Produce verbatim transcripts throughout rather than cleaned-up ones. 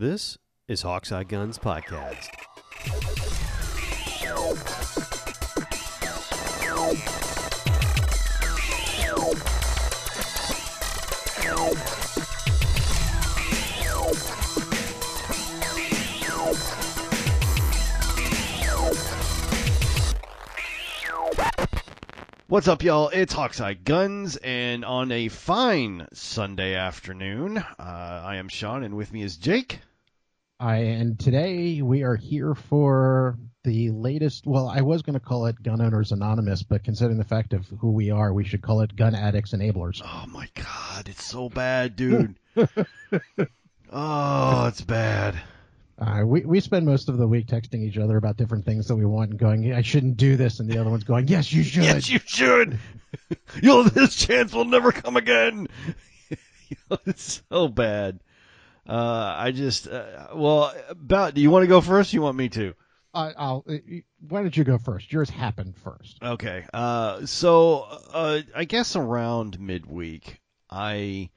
This is Hawks Eye Guns Podcast. What's up, y'all? It's Hawks Eye Guns, and on a fine Sunday afternoon, uh, I am Sean, and with me is Jake. I, and today we are here for the latest, well, I was going to call it Gun Owners Anonymous, but considering the fact of who we are, we should call it Gun Addicts Enablers. Oh my god, it's so bad, dude. Oh, it's bad. Uh, we, we spend most of the week texting each other about different things that we want and going, I shouldn't do this. And the other one's going, yes, you should. Yes, you should. You'll, this chance will never come again. It's so bad. Uh, I just, uh, well, about, do you want to go first? Or you want me to? Uh, I'll, uh, why don't you go first? Yours happened first. Okay. Uh, so, uh, I guess around midweek, I...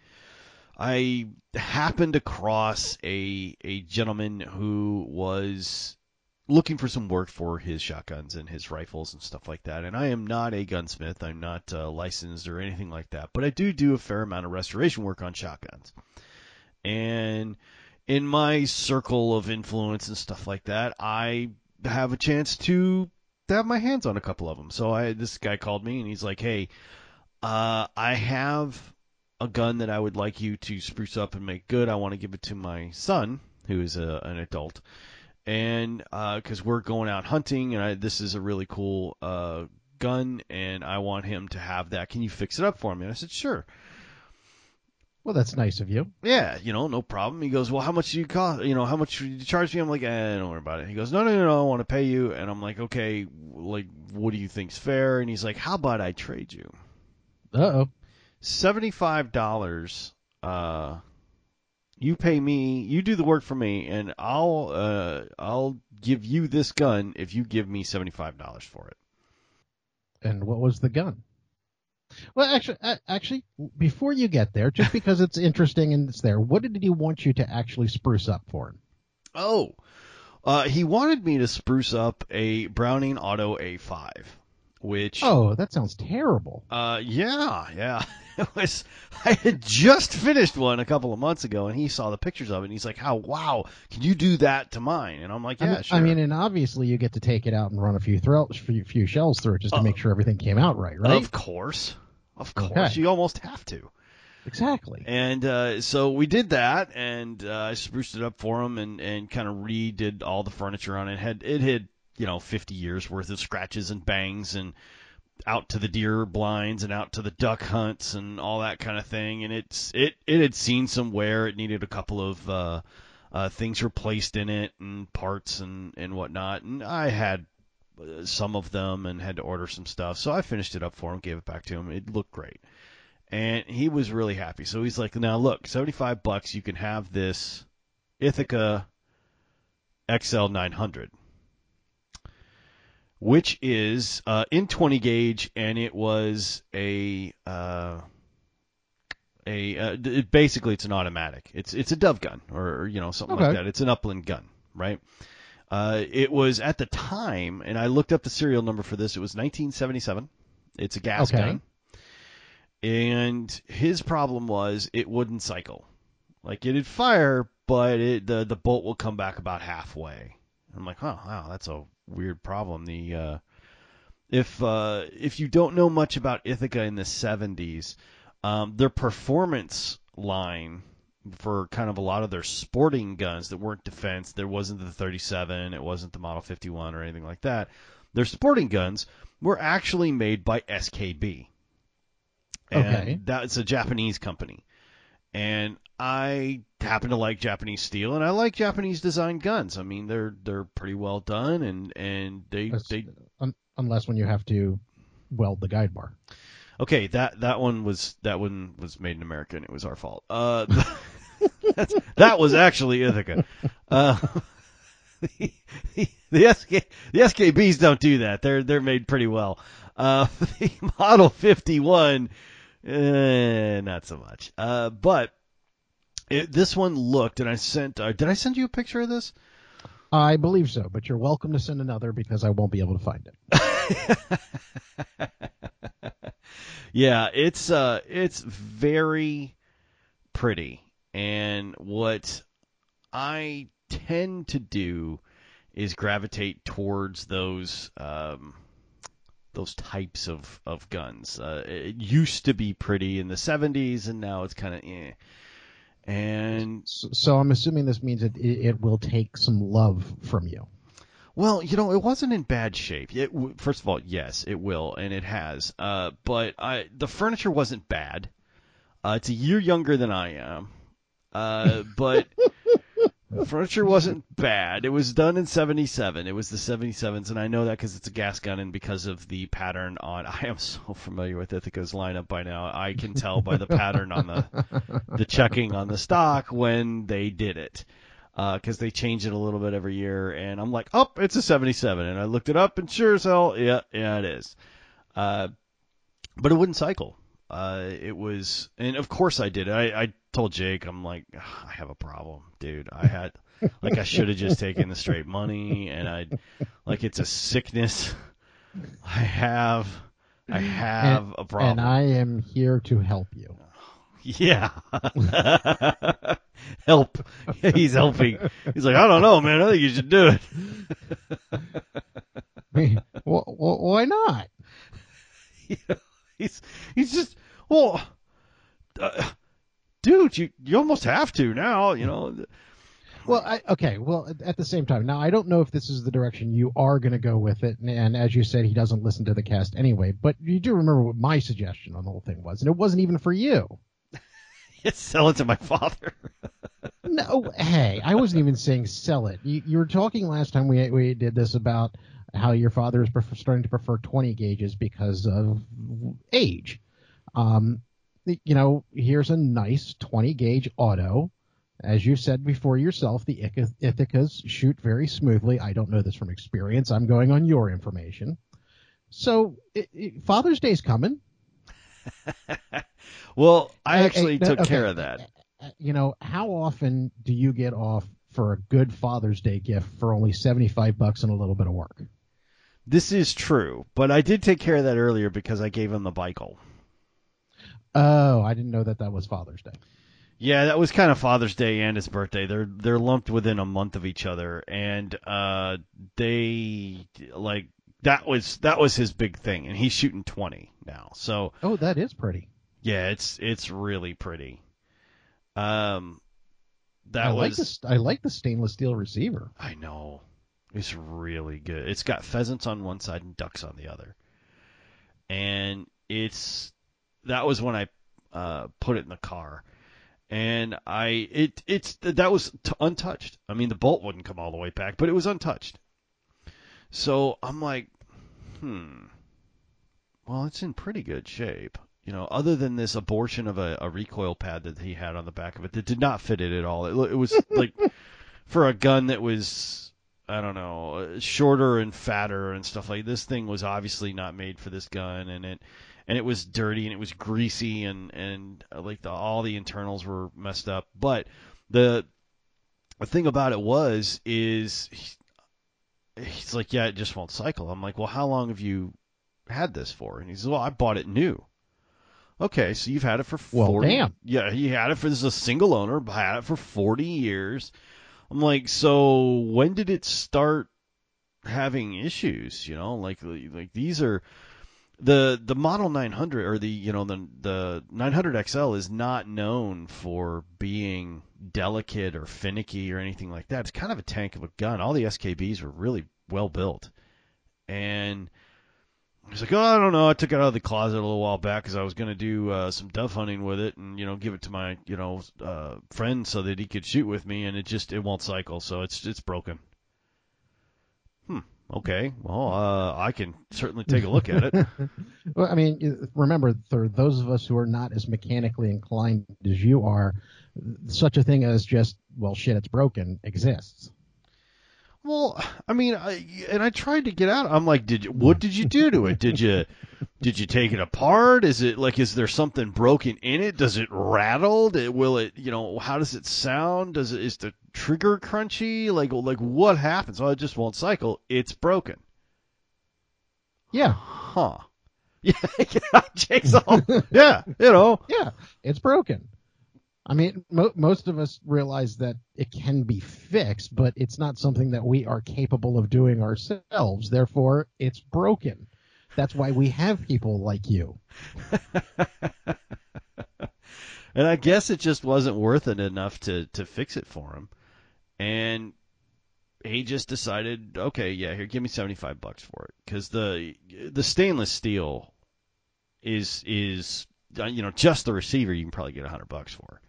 I happened across a a gentleman who was looking for some work for his shotguns and his rifles and stuff like that. And I am not a gunsmith. I'm not uh, licensed or anything like that. But I do do a fair amount of restoration work on shotguns. And in my circle of influence and stuff like that, I have a chance to have my hands on a couple of them. So I this guy called me and he's like, hey, uh, I have... a gun that I would like you to spruce up and make good. I want to give it to my son, who is a, an adult, and because uh, we're going out hunting, and I, this is a really cool uh, gun, and I want him to have that. Can you fix it up for me? And I said, sure. Well, that's nice of you. Yeah, you know, no problem. He goes, well, how much do you cost? You know, how much do you charge me? I'm like, eh, don't worry about it. He goes, no, no, no, no, I want to pay you. And I'm like, okay, like, what do you think's fair? And he's like, how about I trade you? Uh oh. seventy-five dollars, uh, you pay me, you do the work for me, and I'll, uh, I'll give you this gun if you give me seventy-five dollars for it. And what was the gun? Well, actually, actually, before you get there, just because it's interesting and it's there, what did he want you to actually spruce up for him? Oh, uh, he wanted me to spruce up a Browning Auto A five. Which, oh, that sounds terrible. Uh, yeah, yeah. It was. I had just finished one a couple of months ago, and he saw the pictures of it, and he's like, "How? Wow! Can you do that to mine?" And I'm like, "Yeah, I mean, sure." I mean, and obviously you get to take it out and run a few thro- few shells through it just to uh, make sure everything came out right, right? Of course, of course. Okay. You almost have to. Exactly. And uh, so we did that, and uh, I spruced it up for him, and and kind of redid all the furniture on it. it had it had. you know, fifty years worth of scratches and bangs and out to the deer blinds and out to the duck hunts and all that kind of thing. And it's, it, it had seen some wear. It needed a couple of, uh, uh, things replaced in it and parts and, and whatnot. And I had some of them and had to order some stuff. So I finished it up for him, gave it back to him. It looked great. And he was really happy. So he's like, now look, seventy-five bucks, you can have this Ithaca X L nine hundred. Which is uh, in twenty gauge, and it was a uh, a uh, it, basically it's an automatic. It's it's a dove gun or, or you know something okay. like that. It's an upland gun, right? Uh, it was at the time, and I looked up the serial number for this. It was nineteen seventy-seven. It's a gas okay. gun, and his problem was it wouldn't cycle. Like it'd fire, but it, the the bolt will come back about halfway. I'm like, oh wow, that's a weird problem. The uh, if uh, if you don't know much about Ithaca in the seventies, um, their performance line for kind of a lot of their sporting guns that weren't defense, there wasn't the thirty-seven, it wasn't the Model fifty-one or anything like that. Their sporting guns were actually made by S K B, and okay. that's a Japanese company. And I happen to like Japanese steel, and I like Japanese designed guns. I mean, they're they're pretty well done, and and they unless, they un, unless when you have to weld the guide bar. Okay, that that one was that one was made in America, and it was our fault. Uh, that's, that was actually Ithaca. Uh, the the, the, SK, the S K Bs don't do that. They're they're made pretty well. Uh, the Model fifty-one. Eh, not so much. Uh, but It, this one looked, and I sent. Uh, did I send you a picture of this? I believe so, but you're welcome to send another because I won't be able to find it. Yeah, it's uh, it's very pretty, and what I tend to do is gravitate towards those um, those types of of guns. Uh, it used to be pretty in the seventies, and now it's kind of eh. And so, so I'm assuming this means it it will take some love from you. Well, you know, it wasn't in bad shape. It, first of all, yes, it will, and it has. Uh, but I, the furniture wasn't bad. Uh, it's a year younger than I am. Uh, but the furniture wasn't bad. It was done in seventy-seven. It was the seventy-sevens, and I know that because it's a gas gun and because of the pattern on... I am so familiar with Ithaca's lineup by now. I can tell by the pattern on the, the checking on the stock when they did it. Because uh, they change it a little bit every year, and I'm like, oh, it's a seventy-seven, and I looked it up, and sure as hell, yeah, yeah, it is. Uh, but it wouldn't cycle. Uh, it was, and of course I did. I, I told Jake, I'm like, I have a problem, dude. I had, like, I should have just taken the straight money, and I, like, it's a sickness. I have, I have and, a problem, and I am here to help you. Yeah. Help. He's helping. He's like, I don't know, man. I think you should do it. well, well, why not? You know, he's he's just, well, uh, dude, you, you almost have to now, you know. Well, I, okay. Well, at the same time, now, I don't know if this is the direction you are going to go with it. And, and as you said, he doesn't listen to the cast anyway. But you do remember what my suggestion on the whole thing was. And it wasn't even for you. Sell it to my father. No, hey, I wasn't even saying sell it. You, you were talking last time we we did this about how your father is prefer, starting to prefer twenty gauges because of age. Um, you know, here's a nice twenty gauge auto. As you said before yourself, the Ithacas shoot very smoothly. I don't know this from experience. I'm going on your information. So it, it, Father's Day's coming. Well, I actually uh, uh, took okay. care of that. You know, how often do you get off for a good Father's Day gift for only seventy-five bucks and a little bit of work? This is true, but I did take care of that earlier because I gave him the Bikel. Oh, I didn't know that that was Father's Day. Yeah, that was kind of Father's Day and his birthday. They're they're lumped within a month of each other, and uh, they like that was that was his big thing, and he's shooting twenty now. So oh, that is pretty. Yeah, it's it's really pretty. Um, that I was like this, I like the stainless steel receiver. I know, it's really good. It's got pheasants on one side and ducks on the other, and it's that was when I uh, put it in the car, and I it it's that was t- untouched. I mean, the bolt wouldn't come all the way back, but it was untouched. So I'm like, hmm. Well, it's in pretty good shape. You know, other than this abortion of a, a recoil pad that he had on the back of it that did not fit it at all. It, it was like for a gun that was, I don't know, shorter and fatter and stuff like this thing was obviously not made for this gun. And it and it was dirty and it was greasy and, and like the, all the internals were messed up. But the, the thing about it was is he, he's like, yeah, it just won't cycle. I'm like, well, how long have you had this for? And he says, well, I bought it new. Okay, so you've had it for forty. Well, damn. Yeah, he had it for this is a single owner, had it for forty years. I'm like, so when did it start having issues? You know, like like these are the the Model nine hundred or the you know the the nine hundred X L is not known for being delicate or finicky or anything like that. It's kind of a tank of a gun. All the S K Bs were really well built, and he's like, oh, I don't know. I took it out of the closet a little while back because I was going to do uh, some dove hunting with it and, you know, give it to my, you know, uh, friend so that he could shoot with me. And it just, it won't cycle. So it's it's broken. Hmm. Okay. Well, uh, I can certainly take a look at it. Well, I mean, remember, for those of us who are not as mechanically inclined as you are, such a thing as just, well, shit, it's broken exists. Well, I mean, I, and I tried to get out. I'm like, did you, what did you do to it? Did you, did you take it apart? Is it like, is there something broken in it? Does it rattle? Did, will it, you know, how does it sound? Does it, is the trigger crunchy? Like, like what happens? Oh, it just won't cycle. It's broken. Yeah. Huh. Yeah. Jake's all, yeah. You know. Yeah. It's broken. I mean, mo- most of us realize that it can be fixed, but it's not something that we are capable of doing ourselves. Therefore, it's broken. That's why we have people like you. And I guess it just wasn't worth it enough to, to fix it for him. And he just decided, okay, yeah, here, give me seventy-five bucks for it. Because the the stainless steel is, is, you know, just the receiver, you can probably get one hundred bucks for.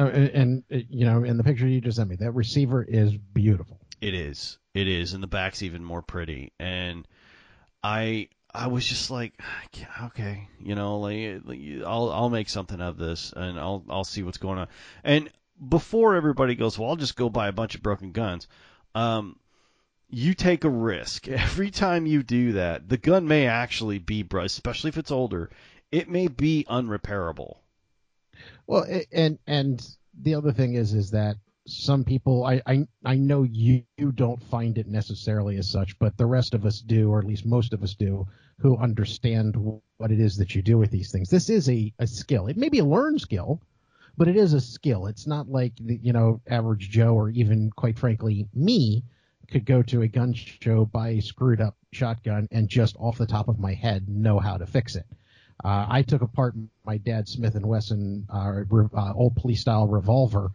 Oh, and, and, you know, in the picture you just sent me, that receiver is beautiful. It is. It is. And the back's even more pretty. And I I was just like, okay, you know, like, like I'll I'll make something of this, and I'll I'll see what's going on. And before everybody goes, well, I'll just go buy a bunch of broken guns, um, you take a risk. Every time you do that, the gun may actually be, especially if it's older, it may be unrepairable. Well, and and the other thing is, is that some people, I, I, I know you don't find it necessarily as such, but the rest of us do, or at least most of us do, who understand what it is that you do with these things. This is a, a skill. It may be a learned skill, but it is a skill. It's not like, the, you know, average Joe or even, quite frankly, me could go to a gun show, buy a screwed up shotgun, and just off the top of my head know how to fix it. Uh, I took apart my dad's Smith and Wesson uh, re- uh, old police style revolver.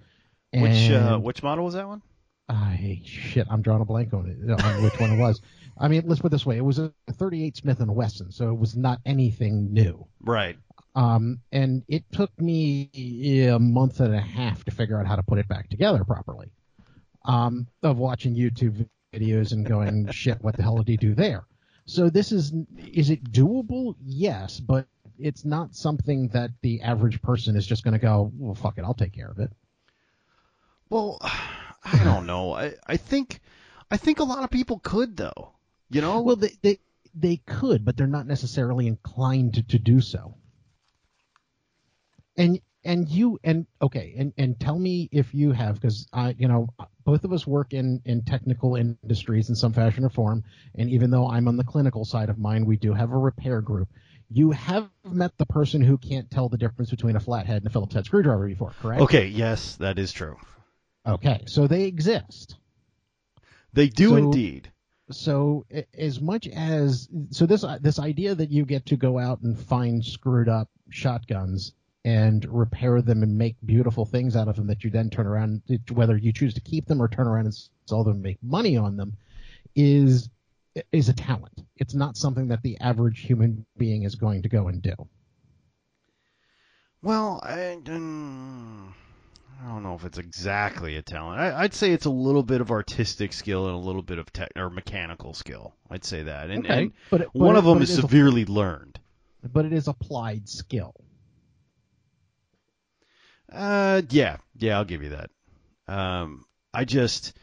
And which uh, which model was that one? I shit, I'm drawing a blank on it. On which one it was? I mean, let's put it this way: it was a thirty-eight Smith and Wesson, so it was not anything new. Right. Um, and it took me a month and a half to figure out how to put it back together properly. Um, of watching YouTube videos and going, shit, what the hell did he do there? So this is is it doable? Yes, but it's not something that the average person is just going to go, well, fuck it, I'll take care of it. Well, I don't know. I, I think I think a lot of people could, though. You know? Well, they they, they could, but they're not necessarily inclined to, to do so. And and you and okay, and, and tell me if you have, because I, you know, both of us work in, in technical industries in some fashion or form, and even though I'm on the clinical side of mine, we do have a repair group. You have met the person who can't tell the difference between a flathead and a Phillips head screwdriver before, correct? Okay, yes, that is true. Okay, so they exist. They do so, indeed. So as much as so this this idea that you get to go out and find screwed up shotguns and repair them and make beautiful things out of them that you then turn around, whether you choose to keep them or turn around and sell them and make money on them, is is a talent. It's not something that the average human being is going to go and do. Well, I, um, I don't know if it's exactly a talent. I, I'd say it's a little bit of artistic skill and a little bit of tech or mechanical skill. I'd say that. And, okay. and but, but, one but, of them is, is severely applied, learned. But it is applied skill. Uh, yeah, yeah, I'll give you that. Um, I just,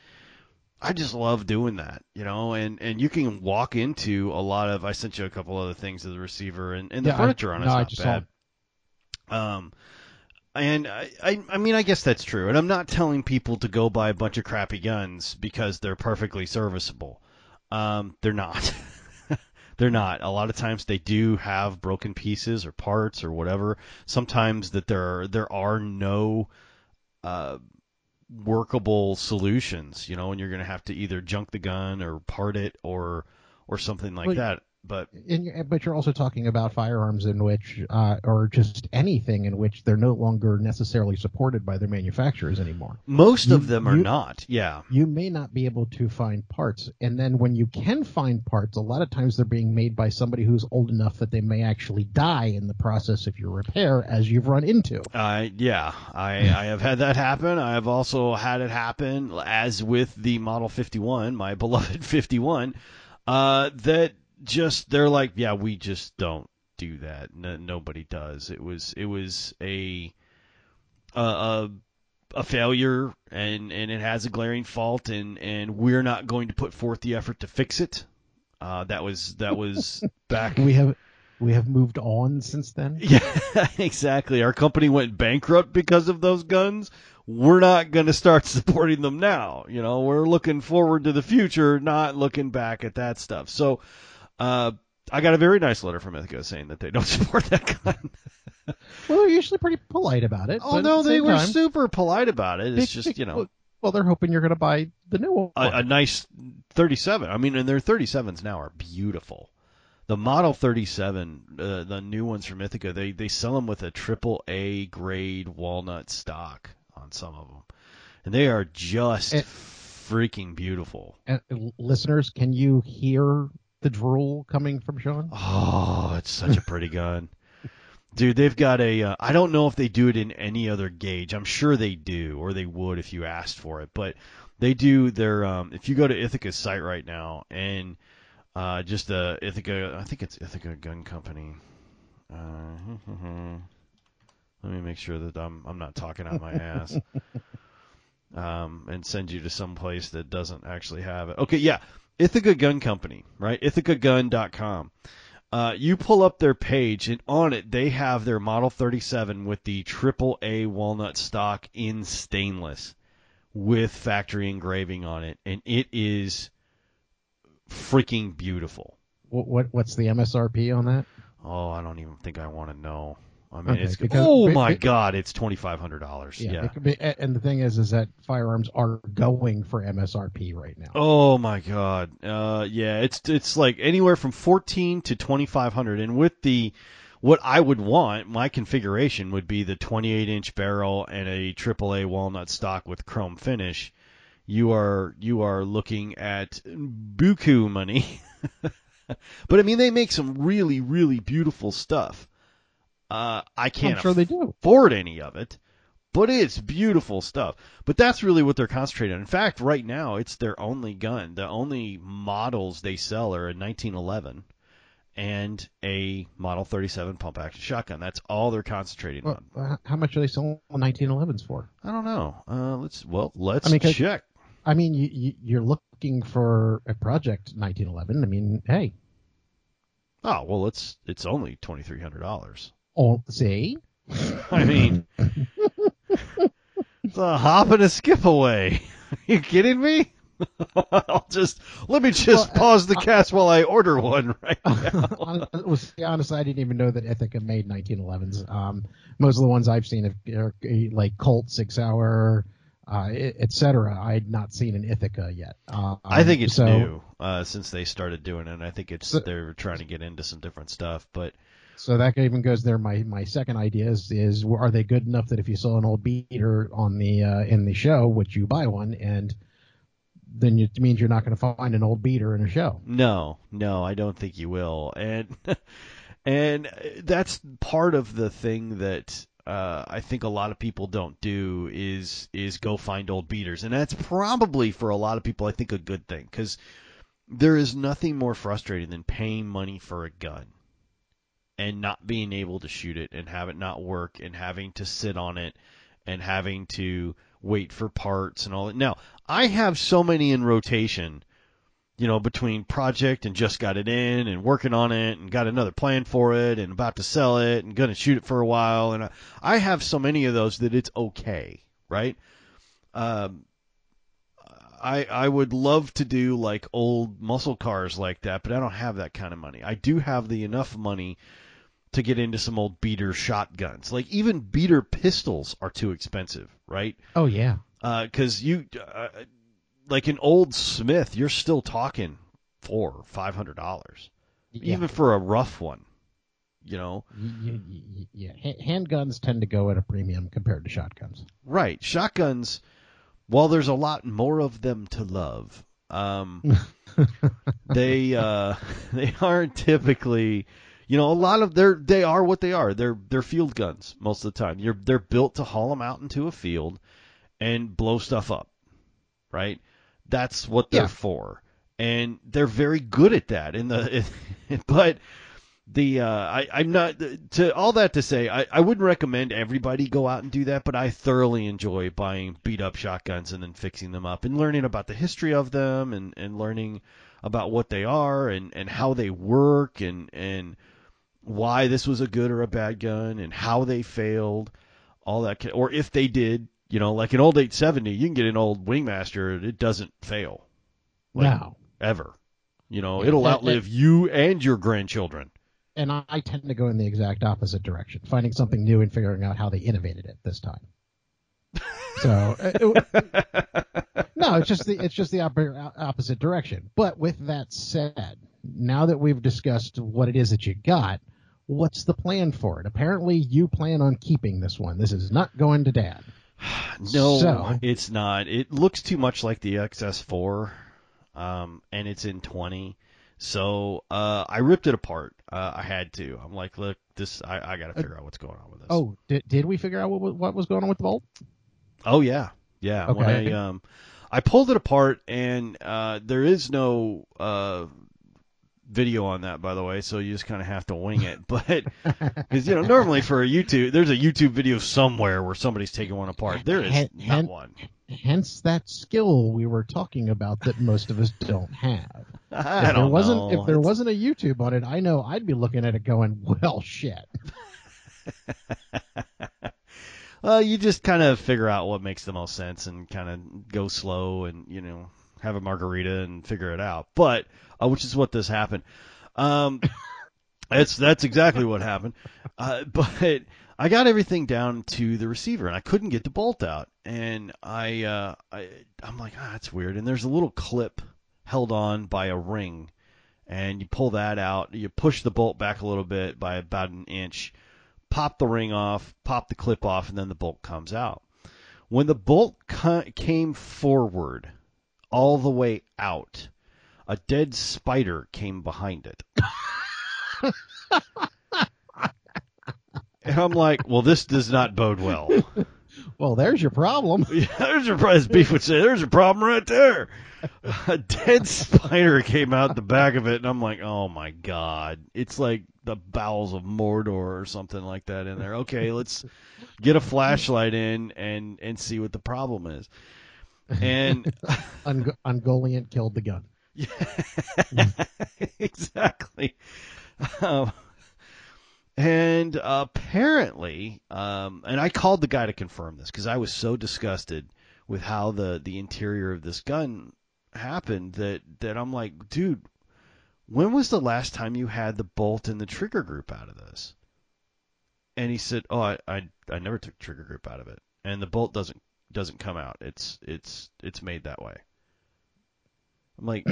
I just love doing that, you know, and, and you can walk into a lot of, I sent you a couple other things as a receiver and, and the yeah, furniture I, on it's no, not I just bad. Saw... Um, and I, I, I mean, I guess that's true. And I'm not telling people to go buy a bunch of crappy guns because they're perfectly serviceable. Um, they're not. They're not. A lot of times they do have broken pieces or parts or whatever. Sometimes that there are, there are no uh, workable solutions, you know, and you're going to have to either junk the gun or part it or or something like well, that. But and, but you're also talking about firearms in which uh, or just anything in which they're no longer necessarily supported by their manufacturers anymore. Most you, of them are you, not. Yeah. You may not be able to find parts. And then when you can find parts, a lot of times they're being made by somebody who's old enough that they may actually die in the process of your repair, as you've run into. Uh, yeah, I, I have had that happen. I have also had it happen, as with the Model fifty-one, my beloved fifty-one, uh, that just they're like, yeah, we just don't do that. No, nobody does. It was it was a, a, a a failure and, and it has a glaring fault, and, and we're not going to put forth the effort to fix it. Uh, that was that was back. We have we have moved on since then. Yeah, exactly. Our company went bankrupt because of those guns. We're not going to start supporting them now. You know, we're looking forward to the future, not looking back at that stuff. So, uh, I got a very nice letter from Ithaca saying that they don't support that gun. Well, they're usually pretty polite about it. Although they were time. super polite about it. It's big, just, big, you know. Well, they're hoping you're going to buy the new one. A, a nice thirty-seven. I mean, and their thirty-sevens now are beautiful. The Model thirty-seven, uh, the new ones from Ithaca, they, they sell them with a triple A grade walnut stock on some of them. And they are just and, freaking beautiful. And listeners, can you hear the drool coming from Sean? Oh, it's such a pretty gun. Dude, they've got a, uh, I don't know if they do it in any other gauge. I'm sure they do, or they would if you asked for it. But they do their, um, if you go to Ithaca's site right now, and uh, just the Ithaca, I think it's Ithaca Gun Company. Uh, let me make sure that I'm I'm not talking out my ass. um, and send you to some place that doesn't actually have it. Okay, yeah, Ithaca Gun Company, right? Ithaca Gun dot com. Uh, you pull up their page, and on it, they have their Model thirty-seven with the triple A walnut stock in stainless with factory engraving on it, and it is freaking beautiful. What, what What's the M S R P on that? Oh, I don't even think I want to know. I mean, okay, it's because, oh it, my it, God, it's twenty-five hundred dollars. Yeah, yeah. It could be, and the thing is, is that firearms are going for M S R P right now. Oh my God, uh, yeah, it's it's like anywhere from fourteen to twenty-five hundred. And with the, what I would want, my configuration would be the twenty-eight inch barrel and a triple A walnut stock with chrome finish. You are you are looking at buku money, but I mean, they make some really really beautiful stuff. Uh, I can't I'm sure they do. afford any of it, but it's beautiful stuff. But that's really what they're concentrated on. In fact, right now, it's their only gun. The only models they sell are a nineteen eleven and a Model thirty-seven pump-action shotgun. That's all they're concentrating well, on. How much are they selling nineteen elevens for? I don't know. Uh, let's Well, let's I mean, check. I mean, you, you, you're looking for a project nineteen eleven. I mean, hey. Oh, well, it's, it's only twenty-three hundred dollars. Oh, see? I mean, it's a hop and a skip away. Are you kidding me? I'll just let me just well, pause the uh, cast uh, while I order one right now. Honestly, I didn't even know that Ithaca made nineteen elevens. Um, most of the ones I've seen are like Colt, Six Hour, uh, et cetera. I had not seen an Ithaca yet. Uh, I think it's so, new uh, since they started doing it. I think it's so, they're trying to get into some different stuff, but. So that even goes there. My, my second idea is, is are they good enough that if you saw an old beater on the uh, in the show, would you buy one? And then it means you're not going to find an old beater in a show. No, no, I don't think you will. And and that's part of the thing that uh, I think a lot of people don't do is is go find old beaters. And that's probably for a lot of people, I think, a good thing, because there is nothing more frustrating than paying money for a gun and not being able to shoot it and have it not work and having to sit on it and having to wait for parts and all that. Now, I have so many in rotation, you know, between project and just got it in and working on it and got another plan for it and about to sell it and going to shoot it for a while. And I, I have so many of those that it's okay, right? Um, I, I would love to do like old muscle cars like that, but I don't have that kind of money. I do have the enough money to get into some old beater shotguns. Like even beater pistols are too expensive, right? Oh yeah. Uh, cause you, uh, like an old Smith, you're still talking four or five hundred dollars, yeah, even for a rough one, you know? Yeah. Handguns tend to go at a premium compared to shotguns. Right. Shotguns, while there's a lot more of them to love, um, they uh, they aren't typically, you know, a lot of their they are what they are. They're they're field guns most of the time. You're they're built to haul them out into a field and blow stuff up, right? That's what they're yeah. for, and they're very good at that. In the, but The uh, I, I'm not to all that to say I, I wouldn't recommend everybody go out and do that, but I thoroughly enjoy buying beat up shotguns and then fixing them up and learning about the history of them and, and learning about what they are and, and how they work and and why this was a good or a bad gun and how they failed, all that, or if they did, you know, like an old eight seventy, you can get an old Wingmaster and it doesn't fail, like, no, ever, you know, it'll outlive you and your grandchildren. And I tend to go in the exact opposite direction, finding something new and figuring out how they innovated it this time. So, it, no, it's just the it's just the op- opposite direction. But with that said, now that we've discussed what it is that you got, what's the plan for it? Apparently, you plan on keeping this one. This is not going to Dad. No, so, it's not. It looks too much like the X S four, um, and it's in twenty. So uh, I ripped it apart. Uh, I had to. I'm like, look, this. I, I got to figure out what's going on with this. Oh, did did we figure out what what was going on with the bolt? Oh yeah, yeah. Okay. When I um, I pulled it apart, and uh, there is no uh video on that, by the way. So you just kind of have to wing it. But because you know, normally for a YouTube, there's a YouTube video somewhere where somebody's taking one apart. There is H- not hen- one. Hence that skill we were talking about that most of us don't have. I if don't there wasn't, know. If there it's... wasn't a YouTube on it, I know I'd be looking at it going, well, shit. Well, you just kind of figure out what makes the most sense and kind of go slow and, you know, have a margarita and figure it out. But, uh, which is what this happened. Um, it's, that's exactly what happened. Uh, but I got everything down to the receiver and I couldn't get the bolt out. And I, uh, I I'm like, ah, that's weird. And there's a little clip held on by a ring, and you pull that out, you push the bolt back a little bit by about an inch, pop the ring off, pop the clip off, and then the bolt comes out. When the bolt co- came forward all the way out, a dead spider came behind it. And I'm like, well, this does not bode well. Well, there's your problem. Yeah, there's your problem. As Beef would say, there's your problem right there. A dead spider came out the back of it, and I'm like, oh, my God. It's like the bowels of Mordor or something like that in there. Okay, let's get a flashlight in and, and see what the problem is. And Un- Ungoliant killed the gun. Yeah, exactly. Um, And apparently, um, and I called the guy to confirm this because I was so disgusted with how the, the interior of this gun happened that, that I'm like, dude, when was the last time you had the bolt and the trigger group out of this? And he said, oh, I I, I never took trigger group out of it, and the bolt doesn't doesn't come out. It's it's it's made that way. I'm like,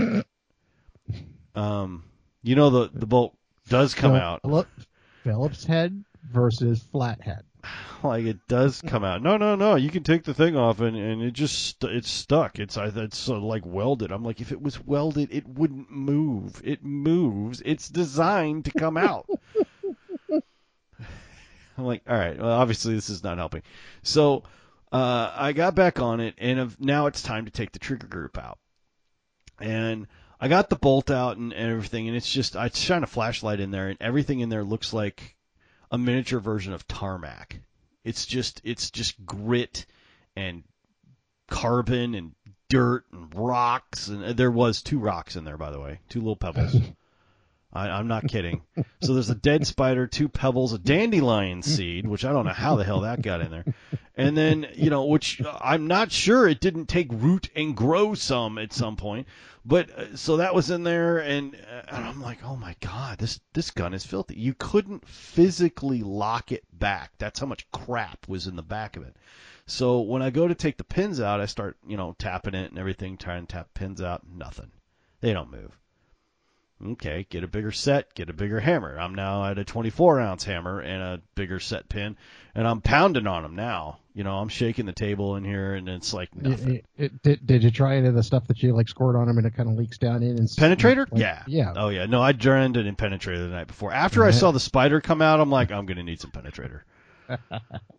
um, you know the the bolt does come so, out. Look. Phillips head versus flathead. Like it does come out. No, no, no. You can take the thing off and, and it just it's stuck. It's it's like welded. I'm like, if it was welded, it wouldn't move. It moves. It's designed to come out. I'm like, all right. Well, obviously this is not helping. So uh, I got back on it, and now it's time to take the trigger group out. And I got the bolt out and everything, and it's just, I shine a flashlight in there, and everything in there looks like a miniature version of tarmac. It's just, it's just grit and carbon and dirt and rocks, and there was two rocks in there, by the way, two little pebbles. I, I'm not kidding. So there's a dead spider, two pebbles, a dandelion seed, which I don't know how the hell that got in there. And then, you know, which I'm not sure it didn't take root and grow some at some point. But uh, so that was in there. And, uh, and I'm like, oh, my God, this this gun is filthy. You couldn't physically lock it back. That's how much crap was in the back of it. So when I go to take the pins out, I start, you know, tapping it and everything, trying to tap pins out. Nothing. They don't move. Okay, get a bigger set, get a bigger hammer. I'm now at a twenty-four ounce hammer and a bigger set pin, and I'm pounding on them now. You know, I'm shaking the table in here, and it's like nothing. It, it, did, did you try any of the stuff that you, like, squirt on them and it kind of leaks down in? And Penetrator? Like, yeah. yeah. Oh, yeah. No, I drained it in Penetrator the night before. After yeah. I saw the spider come out, I'm like, I'm going to need some Penetrator.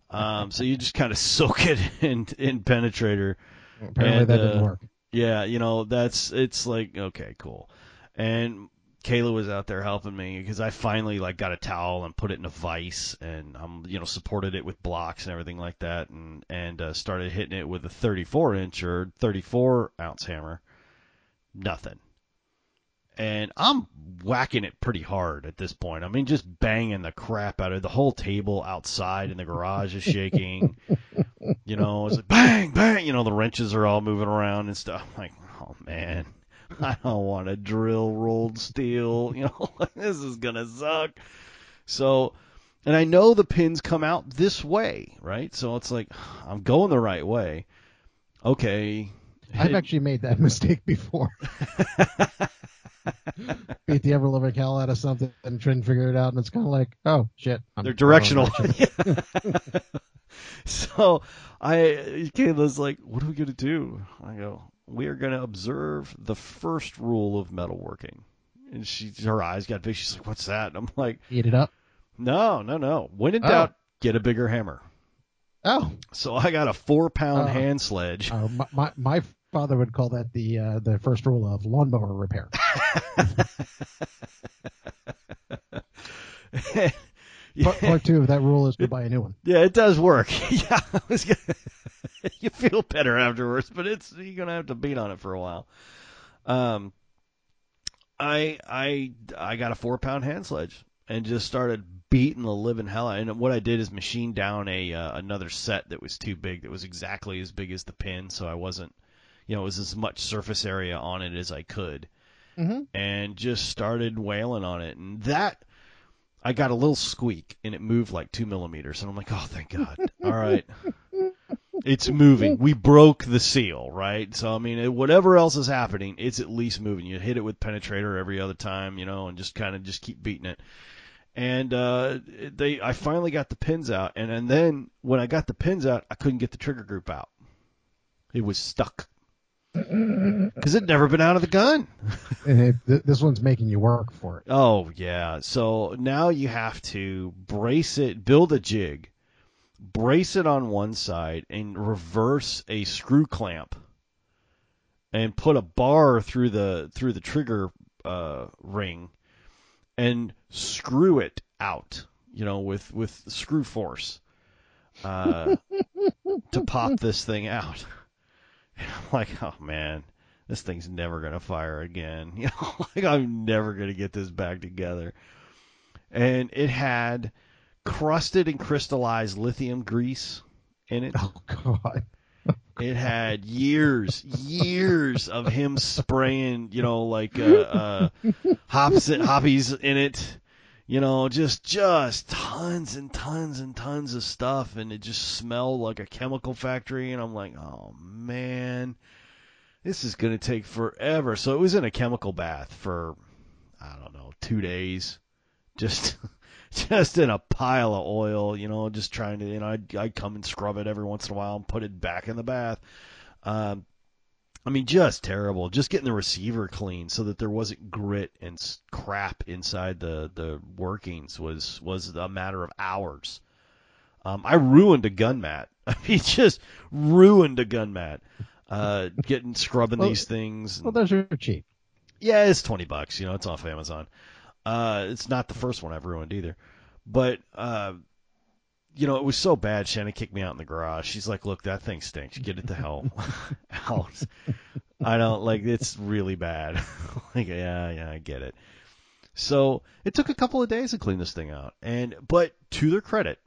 um, so you just kind of soak it in, in Penetrator. Apparently and, that didn't uh, work. Yeah, you know, that's it's like, okay, cool. And Kayla was out there helping me because I finally like got a towel and put it in a vise, and I'm you know supported it with blocks and everything like that, and and uh, started hitting it with a thirty-four inch or thirty-four ounce hammer. Nothing. And I'm whacking it pretty hard at this point. I mean, just banging the crap out of it. The whole table outside in the garage is shaking. You know, it's like bang, bang. You know, the wrenches are all moving around and stuff. I'm like, oh, man, I don't want to drill rolled steel. You know, this is going to suck. So, and I know the pins come out this way, right? So it's like, I'm going the right way. Okay. I've it, actually made that mistake before. Beat the ever-living hell out of something and try and figure it out, and it's kind of like, oh, shit. I'm They're directional. So I, Kayla's like, what are we going to do? I go, we are going to observe the first rule of metalworking. And she, her eyes got big. She's like, what's that? And I'm like, eat it up? No, no, no. When in oh. doubt, get a bigger hammer. Oh. So I got a four-pound uh, hand sledge. Uh, my, my, my father would call that the uh, the first rule of lawnmower repair. Yeah. Part, part two of that rule is to buy a new one. Yeah, it does work. Yeah, I was gonna, you feel better afterwards, but it's you're gonna have to beat on it for a while. Um, I I I got a four pound hand sledge and just started beating the living hell out. And what I did is machine down a uh, another set that was too big, that was exactly as big as the pin, so I wasn't, you know, it was as much surface area on it as I could, mm-hmm. and just started wailing on it, and that. I got a little squeak, and it moved like two millimeters, and I'm like, oh, thank God. All right. It's moving. We broke the seal, right? So, I mean, whatever else is happening, it's at least moving. You hit it with penetrator every other time, you know, and just kind of just keep beating it. And uh, they, I finally got the pins out, and, and then when I got the pins out, I couldn't get the trigger group out. It was stuck. Because it'd never been out of the gun. And it, this one's making you work for it. Oh, yeah. So now you have to brace it, build a jig, brace it on one side, and reverse a screw clamp and put a bar through the through the trigger uh, ring and screw it out, you know, with, with screw force uh, to pop this thing out. I'm like, oh, man, this thing's never going to fire again. You know, like, I'm never going to get this back together. And it had crusted and crystallized lithium grease in it. Oh, God. Oh, God. It had years, years of him spraying, you know, like uh, uh, hops and hoppies in it. You know, just just tons and tons and tons of stuff, and it just smelled like a chemical factory. And I'm like, oh man, this is gonna take forever. So it was in a chemical bath for, I don't know, two days, just just in a pile of oil. You know, just trying to, you know, I'd, I'd come and scrub it every once in a while and put it back in the bath. Um, I mean, just terrible. Just getting the receiver clean so that there wasn't grit and crap inside the, the workings was, was a matter of hours. Um, I ruined a gun mat. I mean, just ruined a gun mat. Uh, getting scrubbing well, these things. And, well, those are cheap. Yeah, it's twenty bucks. You know, it's off Amazon. Uh, it's not the first one I've ruined either, but. Uh, You know, it was so bad, Shannon kicked me out in the garage. She's like, look, that thing stinks. Get it the hell out. I don't, like, it's really bad. Like, yeah, yeah, I get it. So it took a couple of days to clean this thing out. And but to their credit,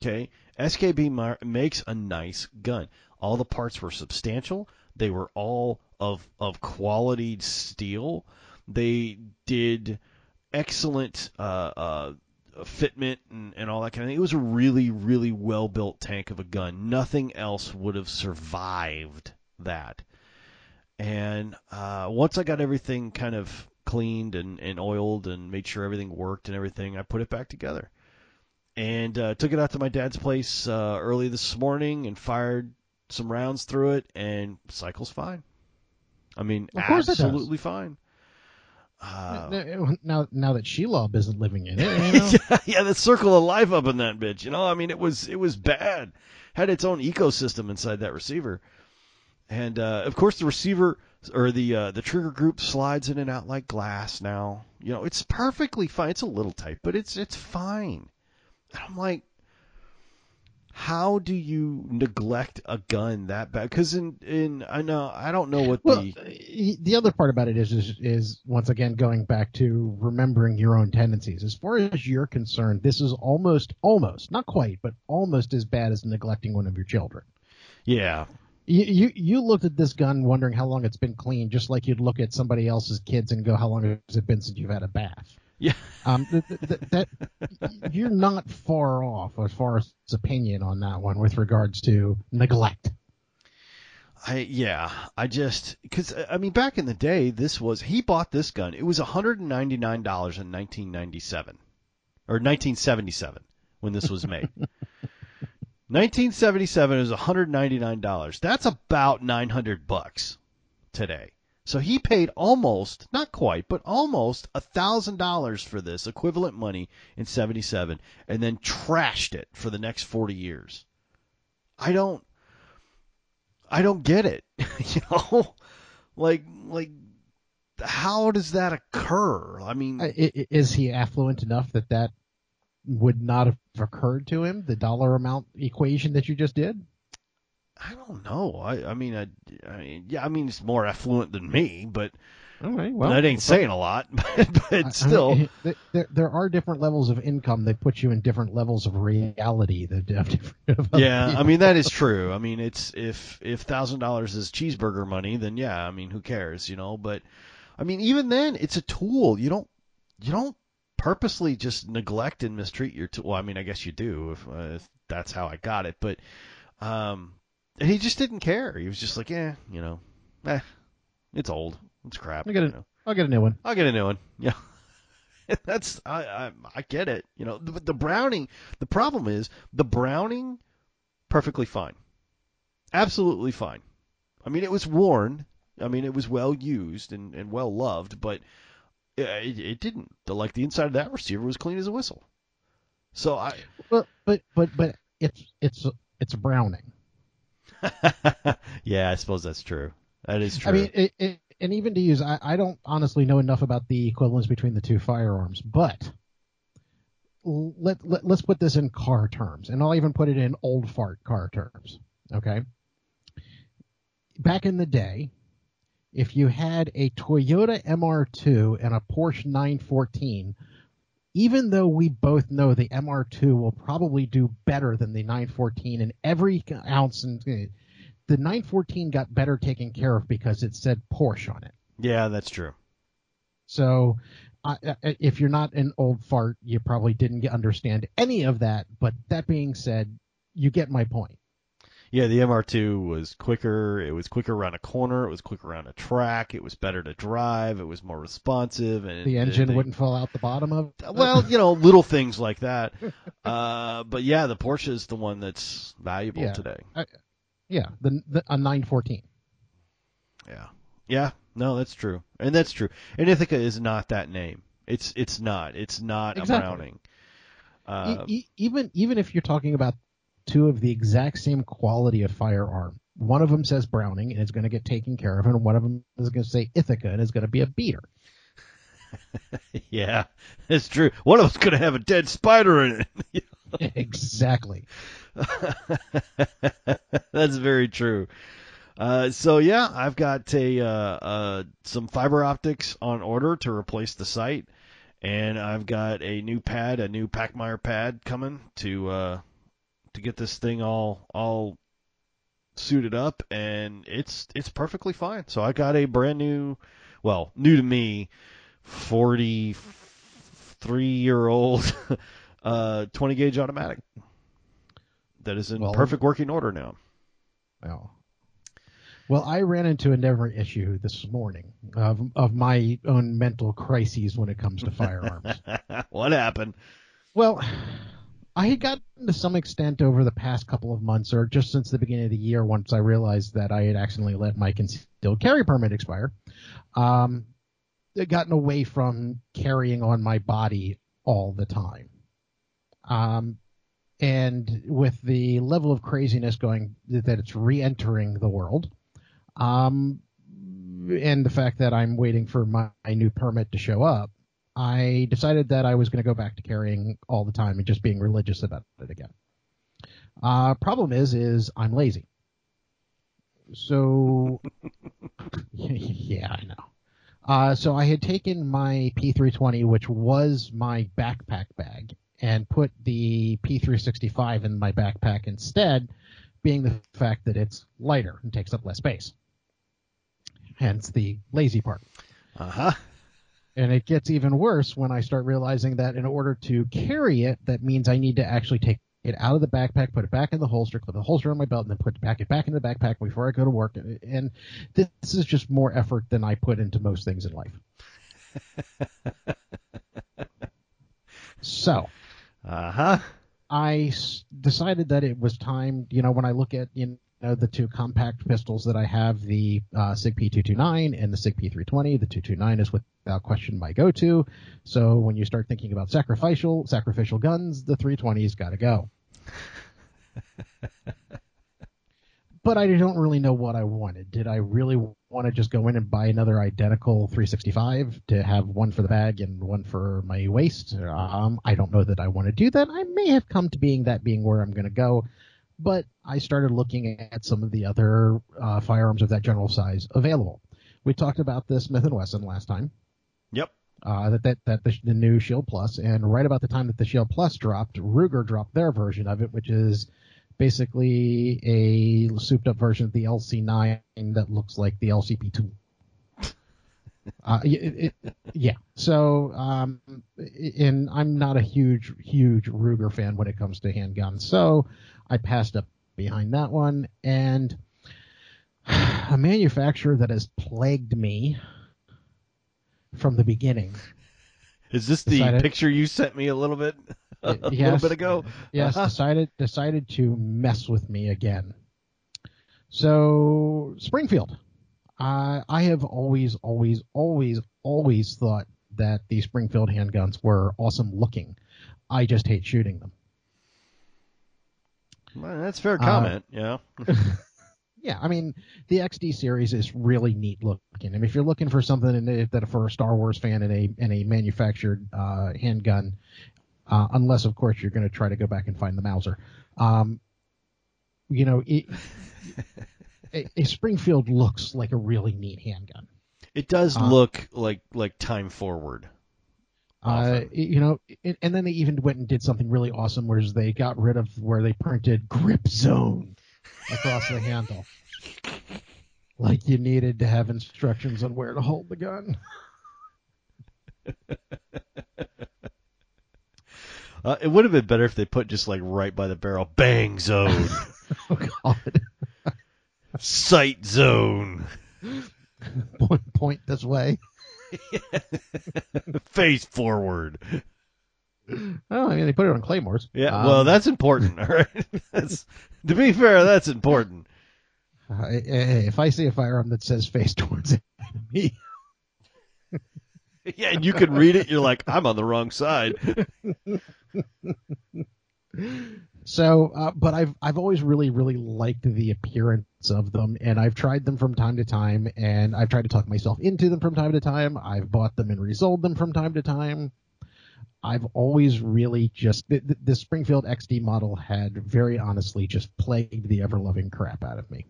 okay, S K B mar- makes a nice gun. All the parts were substantial. They were all of, of quality steel. They did excellent uh, uh fitment and, and all that kind of thing. It was a really, really well-built tank of a gun. Nothing else would have survived that. And uh, once I got everything kind of cleaned and, and oiled and made sure everything worked and everything, I put it back together. And uh, took it out to my dad's place uh, early this morning and fired some rounds through it, and cycle's fine. I mean, absolutely fine. Uh, now, now that Shelob isn't living in it, you know? yeah, yeah, the circle of life up in that bitch. You know, I mean, it was it was bad. Had its own ecosystem inside that receiver, And uh, of course, the receiver or the uh, the trigger group slides in and out like glass. Now, you know, it's perfectly fine. It's a little tight, but it's it's fine. And I'm like, how do you neglect a gun that bad? Because in, in I know I don't know what well, the the other part about it is, is is once again going back to remembering your own tendencies. As far as you're concerned, this is almost almost not quite, but almost as bad as neglecting one of your children. Yeah, you you, you looked at this gun wondering how long it's been clean, just like you'd look at somebody else's kids and go, how long has it been since you've had a bath? Yeah, um, th- th- that you're not far off as far as opinion on that one with regards to neglect. I yeah, I just because I mean back in the day, this was he bought this gun. It was one hundred ninety-nine dollars in nineteen ninety-seven or nineteen seventy-seven when this was made. nineteen seventy-seven is one hundred ninety-nine dollars. That's about nine hundred bucks today. So he paid almost, not quite, but almost one thousand dollars for this equivalent money in seventy-seven and then trashed it for the next forty years. I don't I don't get it. You know? Like like how does that occur? I mean, is he affluent enough that that would not have occurred to him, the dollar amount equation that you just did? I don't know. I, I mean, I, I mean, yeah, I mean, it's more affluent than me, but okay, well, that ain't saying a lot, but, but still. I mean, there, there are different levels of income that put you in different levels of reality. That have different yeah, people. I mean, that is true. I mean, it's if if one thousand dollars is cheeseburger money, then yeah, I mean, who cares, you know? But, I mean, even then, it's a tool. You don't you don't purposely just neglect and mistreat your tool. Well, I mean, I guess you do if, uh, if that's how I got it, but um. And he just didn't care. He was just like, eh, you know, eh, it's old. It's crap. I'll get a, you know. I'll get a new one. I'll get a new one. Yeah. That's, I, I I get it. You know, the, the Browning, the problem is the Browning, perfectly fine. Absolutely fine. I mean, it was worn. I mean, it was well used and, and well loved, but it, it didn't. The, like the inside of that receiver was clean as a whistle. So I. Well, but, but, but it's, it's, it's Browning. Yeah, I suppose that's true. That is true. I mean, it, it, and even to use, I, I don't honestly know enough about the equivalence between the two firearms, but let, let, let's put this in car terms, and I'll even put it in old fart car terms, okay? Back in the day, if you had a Toyota M R two and a Porsche nine fourteen, even though we both know the M R two will probably do better than the nine fourteen in every ounce, and the nine fourteen got better taken care of because it said Porsche on it. Yeah, that's true. So uh, if you're not an old fart, you probably didn't understand any of that. But that being said, you get my point. Yeah, the M R two was quicker. It was quicker around a corner. It was quicker around a track. It was better to drive. It was more responsive. And the engine it, they, wouldn't fall out the bottom of it. Well, you know, little things like that. Uh, but, yeah, the Porsche is the one that's valuable yeah. today. I, yeah, the, the a nine fourteen. Yeah. Yeah, no, that's true. And that's true. And Ithaca is not that name. It's it's not. It's not exactly. a Browning. Uh, e- e- even, even if you're talking about two of the exact same quality of firearm. One of them says Browning and it's going to get taken care of, and one of them is going to say Ithaca and it's going to be a beater. Yeah, that's true. One of them's going to have a dead spider in it. Exactly. That's very true. Uh, so yeah, I've got a uh, uh, some fiber optics on order to replace the sight, and I've got a new pad, a new Pachmayr pad coming to. Uh, to get this thing all all suited up, and it's it's perfectly fine. So I got a brand new, well, new to me, forty-three year old uh twenty gauge automatic that is in well, perfect working order now. Well, well, I ran into another issue this morning of of my own mental crises when it comes to firearms. What happened? Well, I had gotten to some extent over the past couple of months, or just since the beginning of the year, once I realized that I had accidentally let my concealed carry permit expire, um, gotten away from carrying on my body all the time. Um, and with the level of craziness going that it's re-entering the world, Um, and the fact that I'm waiting for my, my new permit to show up, I decided that I was going to go back to carrying all the time and just being religious about it again. Uh, problem is, is I'm lazy. So, yeah, I know. Uh, so I had taken my P three twenty, which was my backpack bag, and put the P three sixty-five in my backpack instead, being the fact that it's lighter and takes up less space. Hence the lazy part. Uh-huh. And it gets even worse when I start realizing that in order to carry it, that means I need to actually take it out of the backpack, put it back in the holster, clip the holster on my belt, and then put it back, it back in the backpack before I go to work. And this is just more effort than I put into most things in life. So, uh-huh. I decided that it was time, you know, when I look at, you know, the two compact pistols that I have, the uh, Sig P two twenty-nine and the Sig P three twenty, the two twenty-nine is without question my go-to. So when you start thinking about sacrificial sacrificial guns, the three twenty's got to go. But I don't really know what I wanted. Did I really want to just go in and buy another identical three sixty-five to have one for the bag and one for my waist? Um, I don't know that I want to do that. I may have come to being that being where I'm going to go, but I started looking at some of the other uh, firearms of that general size available. We talked about the Smith and Wesson last time. Yep. Uh, that that, that the, the new Shield Plus, and right about the time that the Shield Plus dropped, Ruger dropped their version of it, which is basically a souped-up version of the L C nine that looks like the L C P two. uh, it, it, yeah. So, um, and I'm not a huge, huge Ruger fan when it comes to handguns, so I passed up behind that one. And a manufacturer that has plagued me from the beginning. Is this decided, the picture you sent me a little bit? A yes, little bit ago. Yes, uh-huh. decided decided to mess with me again. So, Springfield. Uh, I have always, always, always, always thought that the Springfield handguns were awesome looking. I just hate shooting them. Well, that's a fair comment, uh, yeah. Yeah, I mean, the X D series is really neat looking. I mean, if you're looking for something in it, that for a Star Wars fan and a, and a manufactured uh, handgun... Uh, unless, of course, you're going to try to go back and find the Mauser. Um, you know, it, it, it Springfield looks like a really neat handgun. It does um, look like like time forward. Uh, you know, it, and then they even went and did something really awesome, where they got rid of where they printed grip zone across the handle. Like you needed to have instructions on where to hold the gun. Uh, it would have been better if they put just like right by the barrel, bang zone. Oh, God. Sight zone. Point, point this way. Yeah. Face forward. Oh, I mean, they put it on claymores. Yeah, um, well, that's important. All right. That's, to be fair, that's important. Uh, if I see a firearm that says face towards me. Yeah, and you can read it. You're like, I'm on the wrong side. So, uh, but I've I've always really, really liked the appearance of them, and I've tried them from time to time, and I've tried to talk myself into them from time to time. I've bought them and resold them from time to time. I've always really just the, the Springfield X D model had very honestly just plagued the ever-loving crap out of me.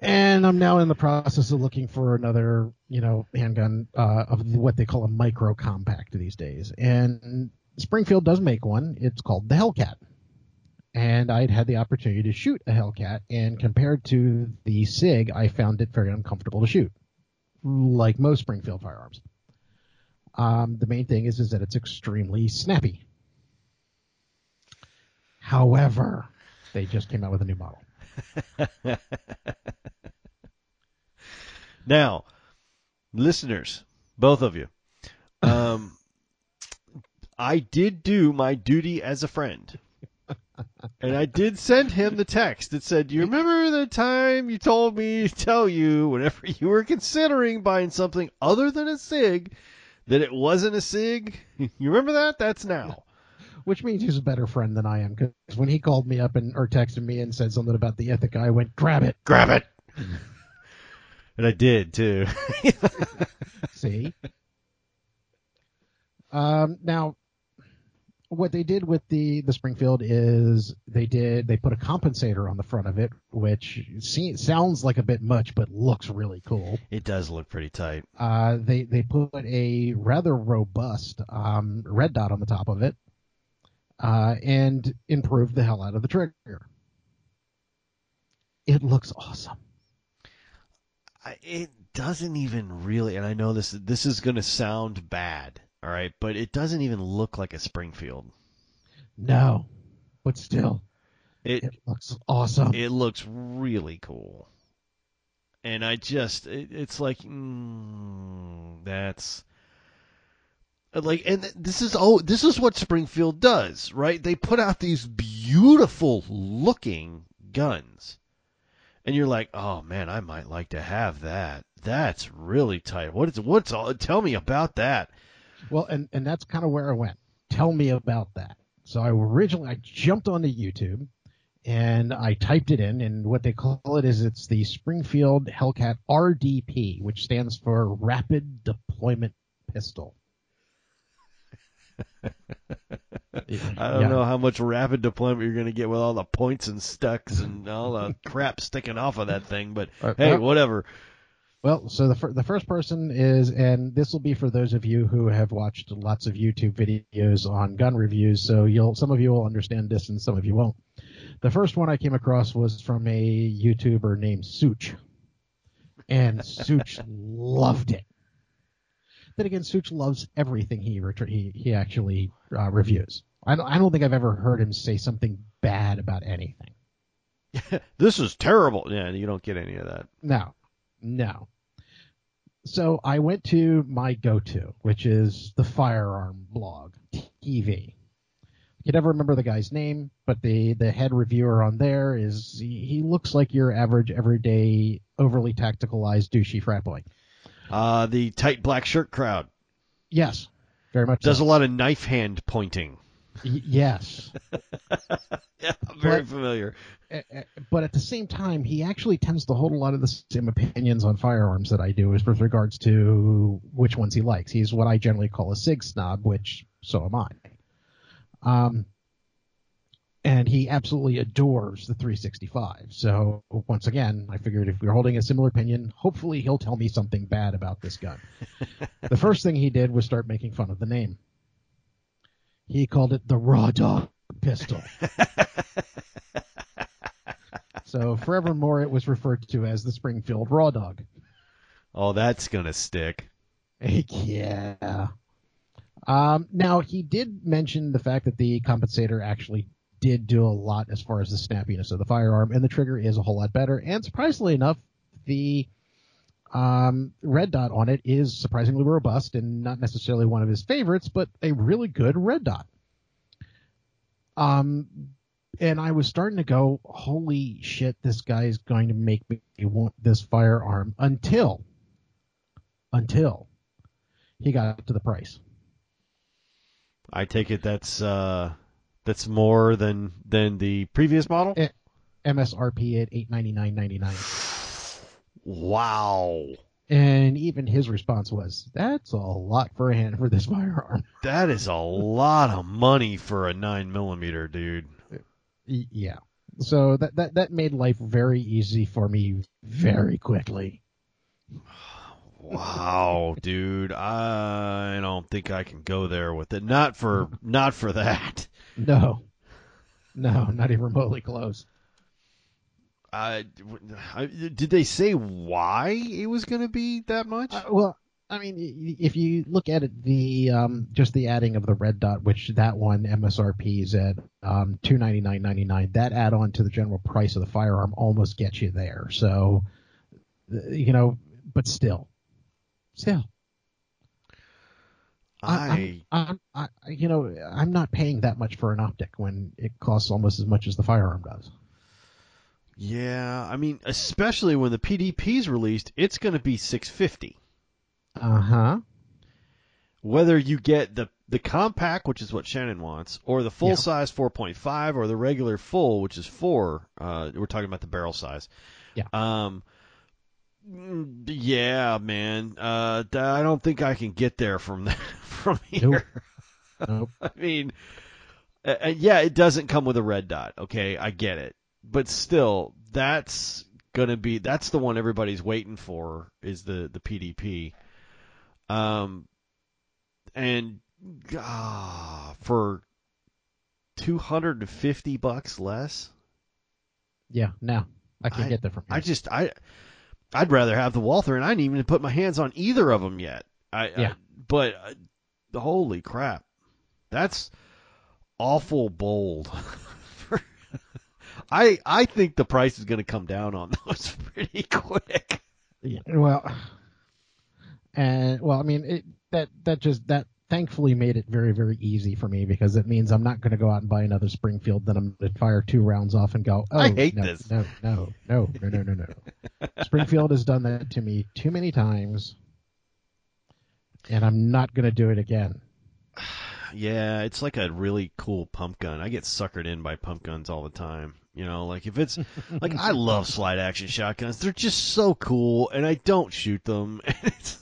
And I'm now in the process of looking for another, you know, handgun uh, of what they call a micro compact these days. And Springfield does make one. It's called the Hellcat. And I'd had the opportunity to shoot a Hellcat, and compared to the Sig, I found it very uncomfortable to shoot, like most Springfield firearms. Um, the main thing is, is that it's extremely snappy. However, they just came out with a new model. Now, listeners, both of you, um, I did do my duty as a friend, and I did send him the text that said, do you remember the time you told me to tell you whenever you were considering buying something other than a Sig that it wasn't a Sig? You remember that? That's now. which means he's a better friend than I am, because when he called me up and or texted me and said something about the Ithaca, I went, grab it, grab it. And I did, too. See? Um, now, what they did with the, the Springfield is they did they put a compensator on the front of it, which see, sounds like a bit much, but looks really cool. It does look pretty tight. Uh, they, they put a rather robust um, red dot on the top of it uh, and improved the hell out of the trigger. It looks awesome. It doesn't even really, and I know this this is going to sound bad, all right, but it doesn't even look like a Springfield. No, but still, it, it looks awesome. It looks really cool. And I just, it, it's like, mm, that's, like, and this is, oh, this is what Springfield does, right? They put out these beautiful looking guns. And you're like, oh man, I might like to have that. That's really tight. What is what's all? Tell me about that. Well, and, and that's kind of where I went. Tell me about that. So I originally I jumped onto YouTube and I typed it in, and what they call it is it's the Springfield Hellcat R D P, which stands for Rapid Deployment Pistol. I don't yeah. know how much rapid deployment you're going to get with all the points and stucks and all the crap sticking off of that thing, but right, hey, well, whatever. Well, so the fir- the first person is, and this will be for those of you who have watched lots of YouTube videos on gun reviews, so you'll some of you will understand this and some of you won't. The first one I came across was from a YouTuber named Sootch, and Sootch loved it. Then again, Sootch loves everything he ret- he, he actually uh, reviews. I don't, I don't think I've ever heard him say something bad about anything. This is terrible. Yeah, you don't get any of that. No, no. So I went to my go-to, which is the firearm blog, T V. I can never remember the guy's name, but the, the head reviewer on there is he, he looks like your average, everyday, overly tacticalized, douchey frat boy. Uh, the tight black shirt crowd. Yes, very much. Does so. A lot of knife hand pointing. Y- yes. Yeah, I'm very but, familiar. But at the same time, he actually tends to hold a lot of the same opinions on firearms that I do as with regards to which ones he likes. He's what I generally call a Sig snob, which so am I. Um, and he absolutely adores the three sixty-five. So once again, I figured if we were holding a similar opinion, hopefully he'll tell me something bad about this gun. The first thing he did was start making fun of the name. He called it the Raw Dog Pistol. So forevermore, it was referred to as the Springfield Raw Dog. Oh, that's going to stick. Yeah. Um, now, he did mention the fact that the compensator actually did do a lot as far as the snappiness of the firearm, and the trigger is a whole lot better. And surprisingly enough, the um, red dot on it is surprisingly robust and not necessarily one of his favorites, but a really good red dot. Um, and I was starting to go, holy shit, this guy is going to make me want this firearm until, until he got to the price. I take it that's... Uh... That's more than than the previous model? M S R P at eight hundred ninety-nine dollars and ninety-nine cents. Wow. And even his response was, that's a lot for a hand for this firearm. That is a lot of money for a nine millimeter, dude. Yeah. So that, that, that made life very easy for me very quickly. Wow, dude. I don't think I can go there with it. Not for not for that. No, no, not even remotely close. Uh, did they say why it was going to be that much? Uh, well, I mean, if you look at it, the um, just the adding of the red dot, which that one M S R P is at um, two hundred ninety-nine dollars and ninety-nine cents, that add-on to the general price of the firearm almost gets you there. So, you know, but still, still. I, I'm, I'm, I, you know, I'm not paying that much for an optic when it costs almost as much as the firearm does. Yeah, I mean, especially when the P D P's released, it's going to be six hundred fifty dollars. Uh huh. Whether you get the the compact, which is what Shannon wants, or the full yeah. size four point five, or the regular full, which is four. Uh, we're talking about the barrel size. Yeah. Um, yeah, man. Uh, I don't think I can get there from that, from here. Nope. Nope. I mean, uh, yeah, it doesn't come with a red dot. Okay, I get it, but still, that's gonna be that's the one everybody's waiting for is the the P D P. Um, and ah, for two hundred fifty bucks less. Yeah, no, I can't I, get that from here. I just I. I'd rather have the Walther, and I didn't even put my hands on either of them yet. I, yeah. I, but uh, holy crap, that's awful bold. I I think the price is going to come down on those pretty quick. Yeah, well, and well, I mean it, that that just that thankfully made it very very easy for me, because it means I'm not going to go out and buy another Springfield that I'm going to fire two rounds off and go, oh, I hate no, this. No, no, no, no, no, no, no. Springfield has done that to me too many times, and I'm not going to do it again. Yeah, it's like a really cool pump gun. I get suckered in by pump guns all the time. You know, like if it's like I love slide action shotguns. They're just so cool, and I don't shoot them. And it's,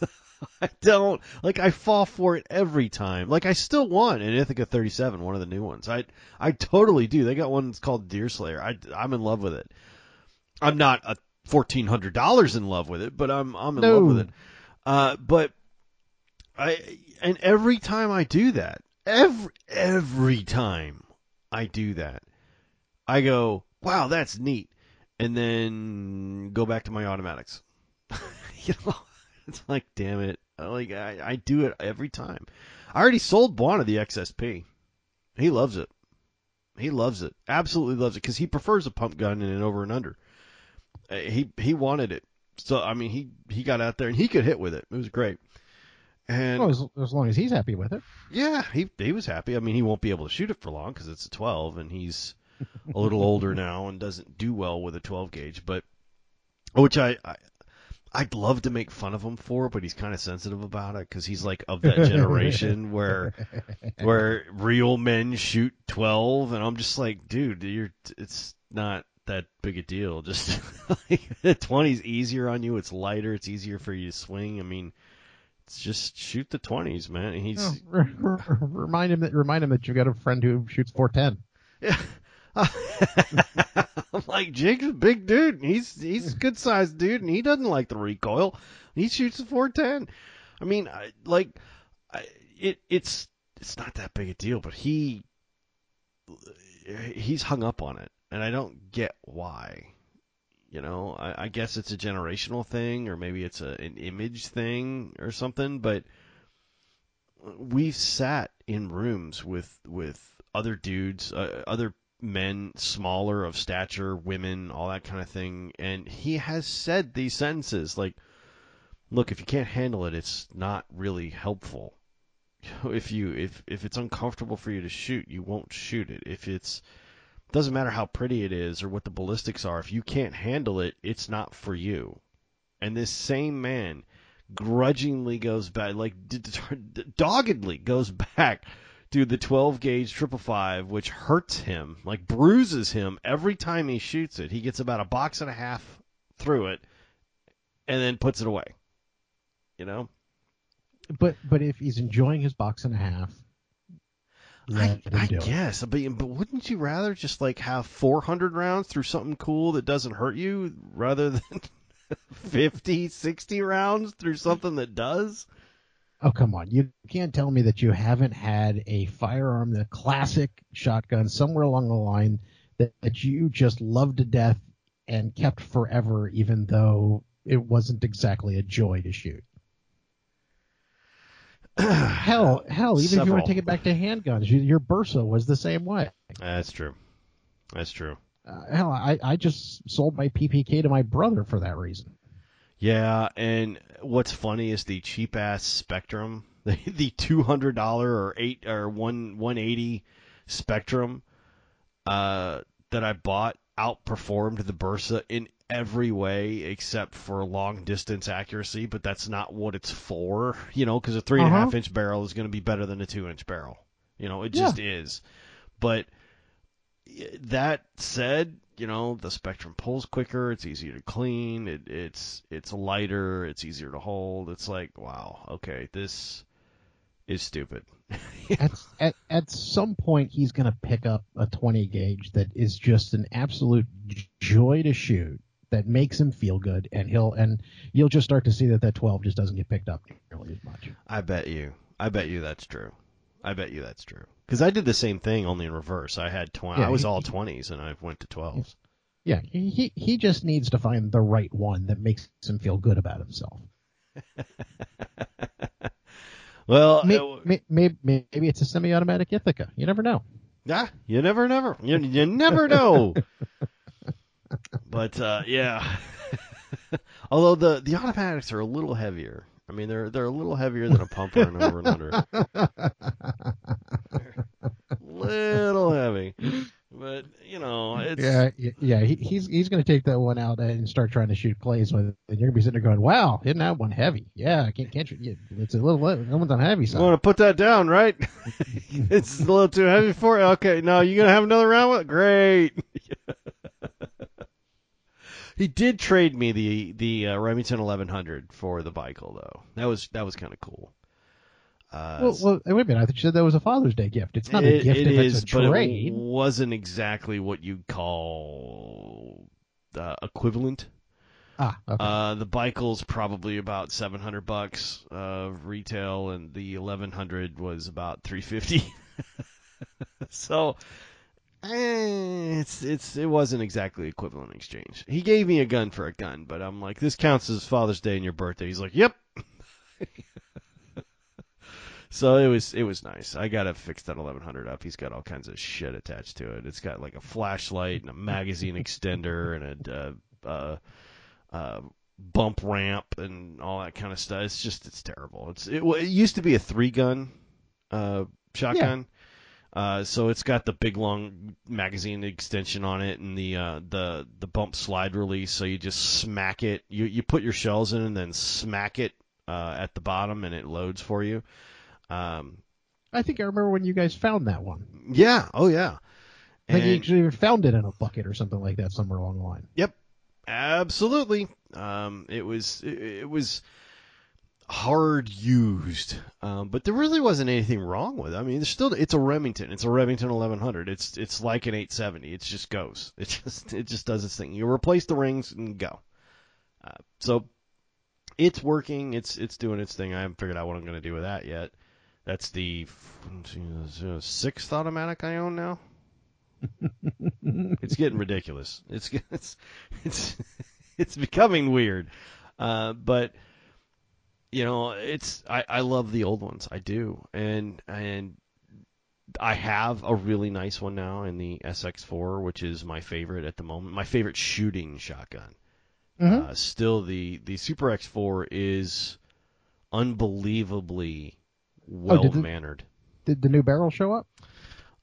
I don't like I fall for it every time. Like I still want an Ithaca thirty-seven, one of the new ones. I I totally do. They got one that's called Deerslayer. I I'm in love with it. I'm not a fourteen hundred dollars in love with it, but I'm I'm in no. love with it. Uh, but I and every time I do that, every every time I do that, I go, wow, that's neat, and then go back to my automatics. You know, it's like, damn it, like I I do it every time. I already sold Buona the X S P. He loves it. He loves it. Absolutely loves it, because he prefers a pump gun in an over and under. He he wanted it, so I mean he, he got out there and he could hit with it. It was great, and well, as, as long as he's happy with it. Yeah, he he was happy. I mean he won't be able to shoot it for long because it's a twelve, and he's a little older now and doesn't do well with a twelve gauge. But which I, I I'd love to make fun of him for, but he's kind of sensitive about it because he's like of that generation where where real men shoot twelve, and I'm just like, dude, you're it's not that big a deal. Just like, the twenty's easier on you. It's lighter. It's easier for you to swing. I mean, it's just shoot the twenties, man. And he's oh, re- re- remind him that remind him that you got a friend who shoots four ten. Yeah, I'm like, Jake's a big dude. And he's he's a good sized dude, and he doesn't like the recoil. He shoots a four ten. I mean, I, like, I, it it's it's not that big a deal, but he he's hung up on it. And I don't get why, you know, I, I guess it's a generational thing, or maybe it's a, an image thing or something, but we've sat in rooms with, with other dudes, uh, other men, smaller of stature, women, all that kind of thing. And he has said these sentences like, look, if you can't handle it, it's not really helpful. If you, if, if it's uncomfortable for you to shoot, you won't shoot it. If it's, doesn't matter how pretty it is or what the ballistics are. If you can't handle it, it's not for you. And this same man grudgingly goes back, like d- d- doggedly goes back to the twelve gauge triple five, which hurts him, like bruises him every time he shoots it. He gets about a box and a half through it and then puts it away, you know? But, but if he's enjoying his box and a half, I, I guess, but, but wouldn't you rather just like have four hundred rounds through something cool that doesn't hurt you rather than fifty, sixty rounds through something that does? Oh, come on. You can't tell me that you haven't had a firearm, the classic shotgun somewhere along the line that, that you just loved to death and kept forever, even though it wasn't exactly a joy to shoot. hell, hell, even Several. If you want to take it back to handguns, you, your Bursa was the same way. That's true. That's true. Uh, hell, I, I just sold my P P K to my brother for that reason. Yeah, and what's funny is the cheap-ass Spectrum, the, the two hundred dollars or eight or one one eighty Spectrum uh, that I bought outperformed the Bursa in every way except for long distance accuracy, but that's not what it's for, you know, because a three and uh-huh. a half inch barrel is going to be better than a two inch barrel. You know, it just yeah. is. But that said, you know, the Spectrum pulls quicker. It's easier to clean. It, it's, it's lighter. It's easier to hold. It's like, wow. Okay. This is stupid. at, at, at some point he's going to pick up a twenty gauge that is just an absolute joy to shoot. That makes him feel good, and he'll and you'll just start to see that that twelve just doesn't get picked up nearly as much. I bet you, I bet you that's true. I bet you that's true. Because I did the same thing, only in reverse. I had twenty. Yeah, I was he, all twenties, and I went to twelves. Yeah, he he just needs to find the right one that makes him feel good about himself. Well, maybe, maybe maybe it's a semi-automatic Ithaca. You never know. Yeah, you never, never, you you never know. But uh, yeah, although the, the automatics are a little heavier. I mean, they're they're a little heavier than a pumper and over and under. Little heavy, but you know, it's yeah, yeah. He, he's he's going to take that one out and start trying to shoot clays with it. And you're going to be sitting there going, "Wow, isn't that one heavy? Yeah, I can't can't you? It's a little that one's on heavy side. You want to put that down, right? It's a little too heavy for it. Okay, now you're going to have another round with it? Great." He did trade me the the uh, Remington eleven hundred for the Bikel, though. That was that was kind of cool. Uh, well, well, wait a minute. I thought you said that was a Father's Day gift. It's not it, a gift it if is, it's a trade. It wasn't exactly what you'd call uh, equivalent. Ah, okay. Uh, the Bikel's probably about seven hundred bucks of retail, and the eleven hundred was about three fifty. So. It's it's it wasn't exactly equivalent exchange. He gave me a gun for a gun, but I'm like, this counts as Father's Day and your birthday. He's like, yep. So it was it was nice. I gotta fix that eleven hundred up. He's got all kinds of shit attached to it. It's got like a flashlight and a magazine extender and a uh, uh, uh, bump ramp and all that kind of stuff. It's just it's terrible. It's it, it used to be a three gun uh, shotgun. Yeah. Uh, so it's got the big long magazine extension on it, and the uh, the the bump slide release. So you just smack it. You you put your shells in, and then smack it uh, at the bottom, and it loads for you. Um, I think I remember when you guys found that one. Yeah. Oh yeah. I think and, you actually found it in a bucket or something like that somewhere along the line. Yep. Absolutely. Um, it was it, it was. hard used, um, but there really wasn't anything wrong with it. I mean, there's still it's a Remington, it's a Remington eleven hundred. It's it's like an eight seventy. It just goes. It just it just does its thing. You replace the rings and go. Uh, so it's working. It's it's doing its thing. I haven't figured out what I'm going to do with that yet. That's the sixth automatic I own now. It's getting ridiculous. It's it's it's it's becoming weird, uh, but. You know, it's I, I love the old ones. I do. And and I have a really nice one now in the S X four, which is my favorite at the moment. My favorite shooting shotgun. Mm-hmm. Uh, still, the, the Super X four is unbelievably well-mannered. Oh, did, did the new barrel show up?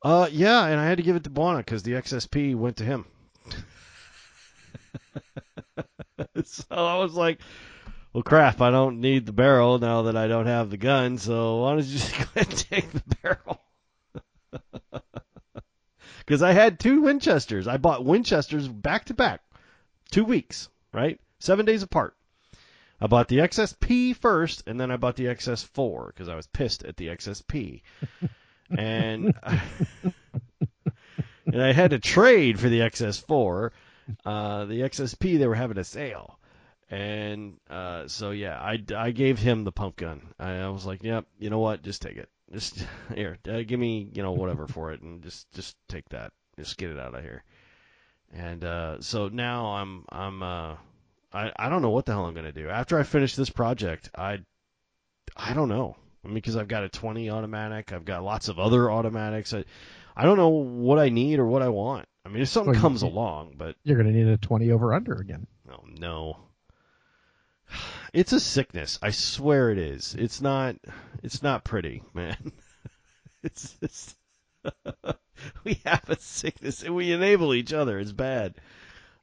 Uh, yeah, and I had to give it to Buona because the X S P went to him. So I was like... Well, crap, I don't need the barrel now that I don't have the gun, so why don't you just go ahead and take the barrel? Because I had two Winchesters. I bought Winchesters back-to-back, two weeks, right? Seven days apart. I bought the X S P first, and then I bought the X S four because I was pissed at the X S P. and, I, and I had to trade for the X S four. Uh, the X S P, they were having a sale. And uh, so, yeah, I, I gave him the pump gun. I, I was like, yep, you know what? Just take it. Just here, uh, give me, you know, whatever for it. And just, just take that. Just get it out of here. And uh, so now I'm, I'm, uh, I, I don't know what the hell I'm going to do. After I finish this project, I, I don't know. I mean, because I've got a twenty automatic. I've got lots of other automatics. I, I don't know what I need or what I want. I mean, if something well, comes you, along, but. You're going to need a twenty over under again. Oh, no. It's a sickness. I swear it is. It's not. It's not pretty, man. It's. it's we have a sickness, and we enable each other. It's bad.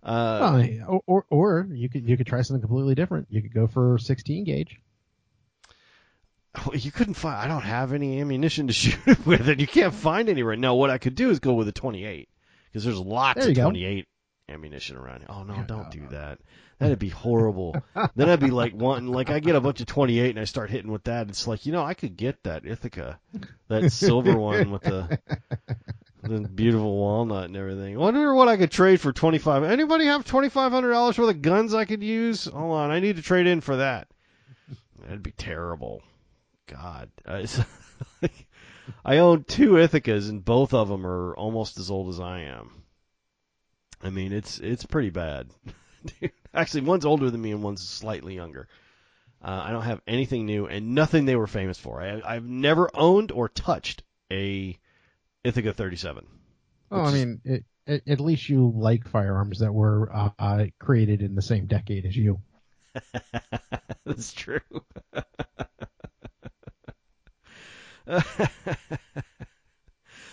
Uh, well, or, or or you could you could try something completely different. You could go for sixteen gauge. You couldn't find. I don't have any ammunition to shoot it with, and you can't find anywhere. No, what I could do is go with a twenty-eight, because there's lots there of twenty-eight go. Ammunition around. Oh no, don't do that. That'd be horrible. Then I'd be like wanting, like I get a bunch of twenty-eight and I start hitting with that. It's like, you know, I could get that Ithaca, that silver one with the the beautiful walnut and everything. I wonder what I could trade for twenty-five. Anybody have twenty-five hundred dollars worth of guns I could use? Hold on, I need to trade in for that. That'd be terrible. God, I, like, I own two Ithacas, and both of them are almost as old as I am. I mean, it's it's pretty bad. Actually, one's older than me, and one's slightly younger. Uh, I don't have anything new, and nothing they were famous for. I, I've never owned or touched a Ithaca thirty-seven. Oh, I mean, it, it, at least you like firearms that were uh, uh, created in the same decade as you. That's true.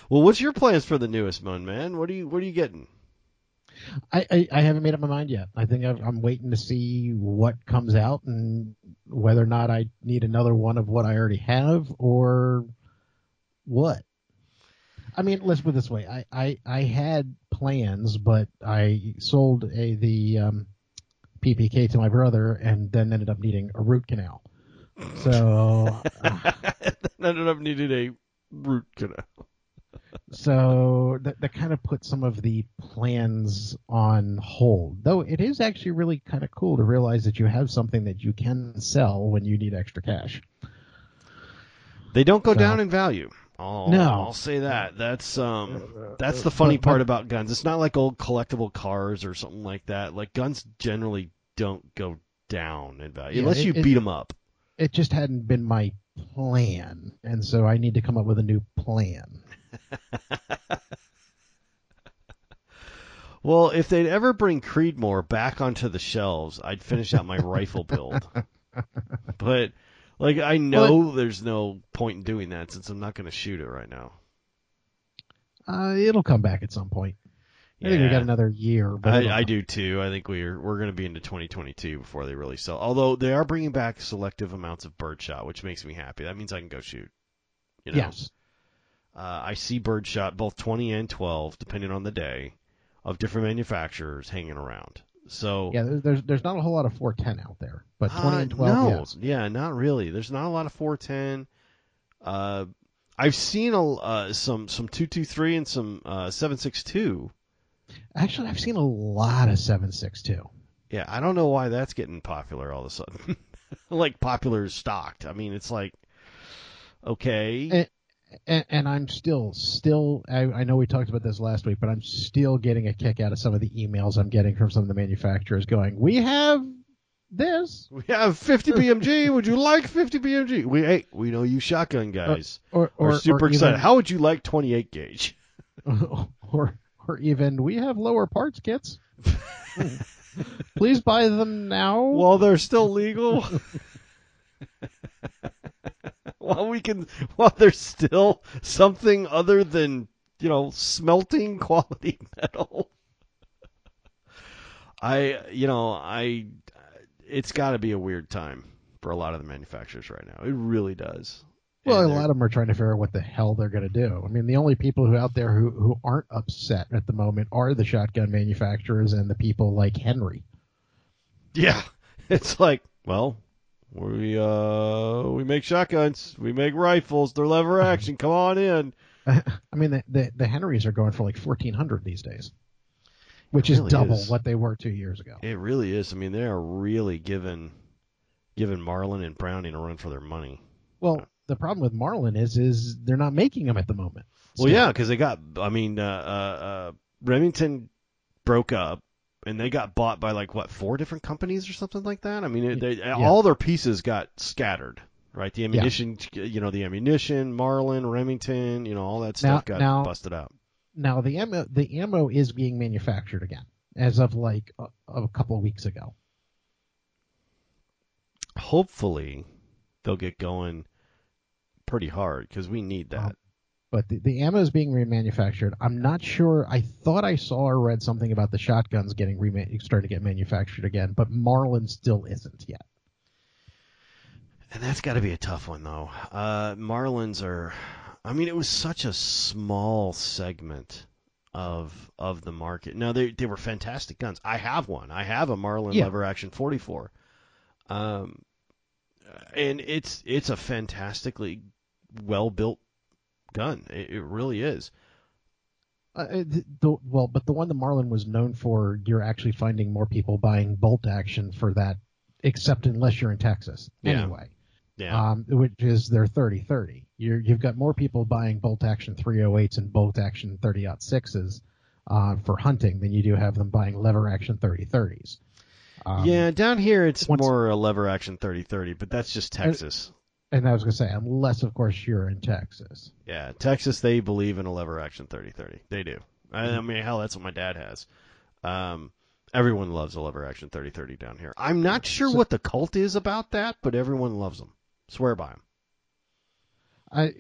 Well, what's your plans for the newest one, man? What are you What are you getting? I, I, I haven't made up my mind yet. I think I've, I'm waiting to see what comes out and whether or not I need another one of what I already have or what. I mean, let's put it this way. I, I, I had plans, but I sold a the um, P P K to my brother and then ended up needing a root canal. So uh, I ended up needing a root canal. So that, that kind of put some of the plans on hold, though it is actually really kind of cool to realize that you have something that you can sell when you need extra cash. They don't go so, down in value. Oh, no. I'll say that. That's um, that's the funny but, but, part about guns. It's not like old collectible cars or something like that. Like, guns generally don't go down in value, yeah, unless it, you beat it, them up. It just hadn't been my plan, and so I need to come up with a new plan. Well, if they'd ever bring Creedmoor back onto the shelves, I'd finish out my rifle build. But, like, I know well, it, there's no point in doing that since I'm not going to shoot it right now. Uh, it'll come back at some point. I think yeah. we got another year. But I, I do too. I think we're we're going to be into twenty twenty-two before they really sell. Although they are bringing back selective amounts of birdshot, which makes me happy. That means I can go shoot. You know? Yes. Uh, I see birdshot, both twenty and twelve, depending on the day, of different manufacturers hanging around. So yeah, there's there's not a whole lot of four ten out there, but twenty uh, and twelve. No, yeah. yeah, not really. There's not a lot of four ten. Uh, I've seen a uh, some some two twenty-three and some uh, seven sixty-two. Actually, I've seen a lot of seven six two. Yeah, I don't know why that's getting popular all of a sudden. Like, popular is stocked. I mean, it's like, okay. And, and, and I'm still, still, I, I know we talked about this last week, but I'm still getting a kick out of some of the emails I'm getting from some of the manufacturers going, we have this. We have fifty B M G. Would you like fifty B M G? We, hey, we know you shotgun guys uh, or, or, are super or excited. Even, how would you like twenty-eight gauge? or... Or even, we have lower parts kits. Please buy them now. While they're still legal. While we can, while there's still something other than, you know, smelting quality metal. I, you know, I, it's got to be a weird time for a lot of the manufacturers right now. It really does. Well, a lot of them are trying to figure out what the hell they're going to do. I mean, the only people who out there who, who aren't upset at the moment are the shotgun manufacturers and the people like Henry. Yeah, it's like, well, we uh we make shotguns, we make rifles, they're lever action. Come on in. I mean, the the, the Henrys are going for like fourteen hundred these days, which really is double is. what they were two years ago. It really is. I mean, they are really giving giving Marlin and Browning a run for their money. Well. The problem with Marlin is, is they're not making them at the moment. So. Well, yeah, because they got, I mean, uh, uh, Remington broke up, and they got bought by, like, what, four different companies or something like that? I mean, it, they, yeah. all their pieces got scattered, right? The ammunition, yeah. you know, the ammunition, Marlin, Remington, you know, all that stuff now, got now, busted out. Now, the ammo, the ammo is being manufactured again, as of, like, a, a couple of weeks ago. Hopefully, they'll get going pretty hard, because we need that. Um, but the, the ammo is being remanufactured. I'm not sure. I thought I saw or read something about the shotguns getting reman- starting to get manufactured again, but Marlin still isn't yet. And that's got to be a tough one, though. Uh, Marlins are, I mean, it was such a small segment of of the market. Now, they they were fantastic guns. I have one. I have a Marlin yeah. lever action forty-four. Um, and it's it's a fantastically well-built gun. It, it really is. Uh, the, the, well, but the one the Marlin was known for, you're actually finding more people buying bolt action for that, except unless you're in Texas anyway. Yeah. yeah. Um, which is their thirty thirty. You're, you've got more people buying bolt action three oh eights and bolt action thirty aught sixes uh, for hunting than you do have them buying lever action thirty thirties. Um, yeah, down here it's once, more a lever action thirty thirty, but that's just Texas. And, and I was going to say, unless, of course, you're in Texas. Yeah, Texas, they believe in a lever action thirty thirty. They do. I, I mean, hell, that's what my dad has. Um, everyone loves a lever action thirty thirty down here. I'm not sure so, what the cult is about that, but everyone loves them. Swear by them. I,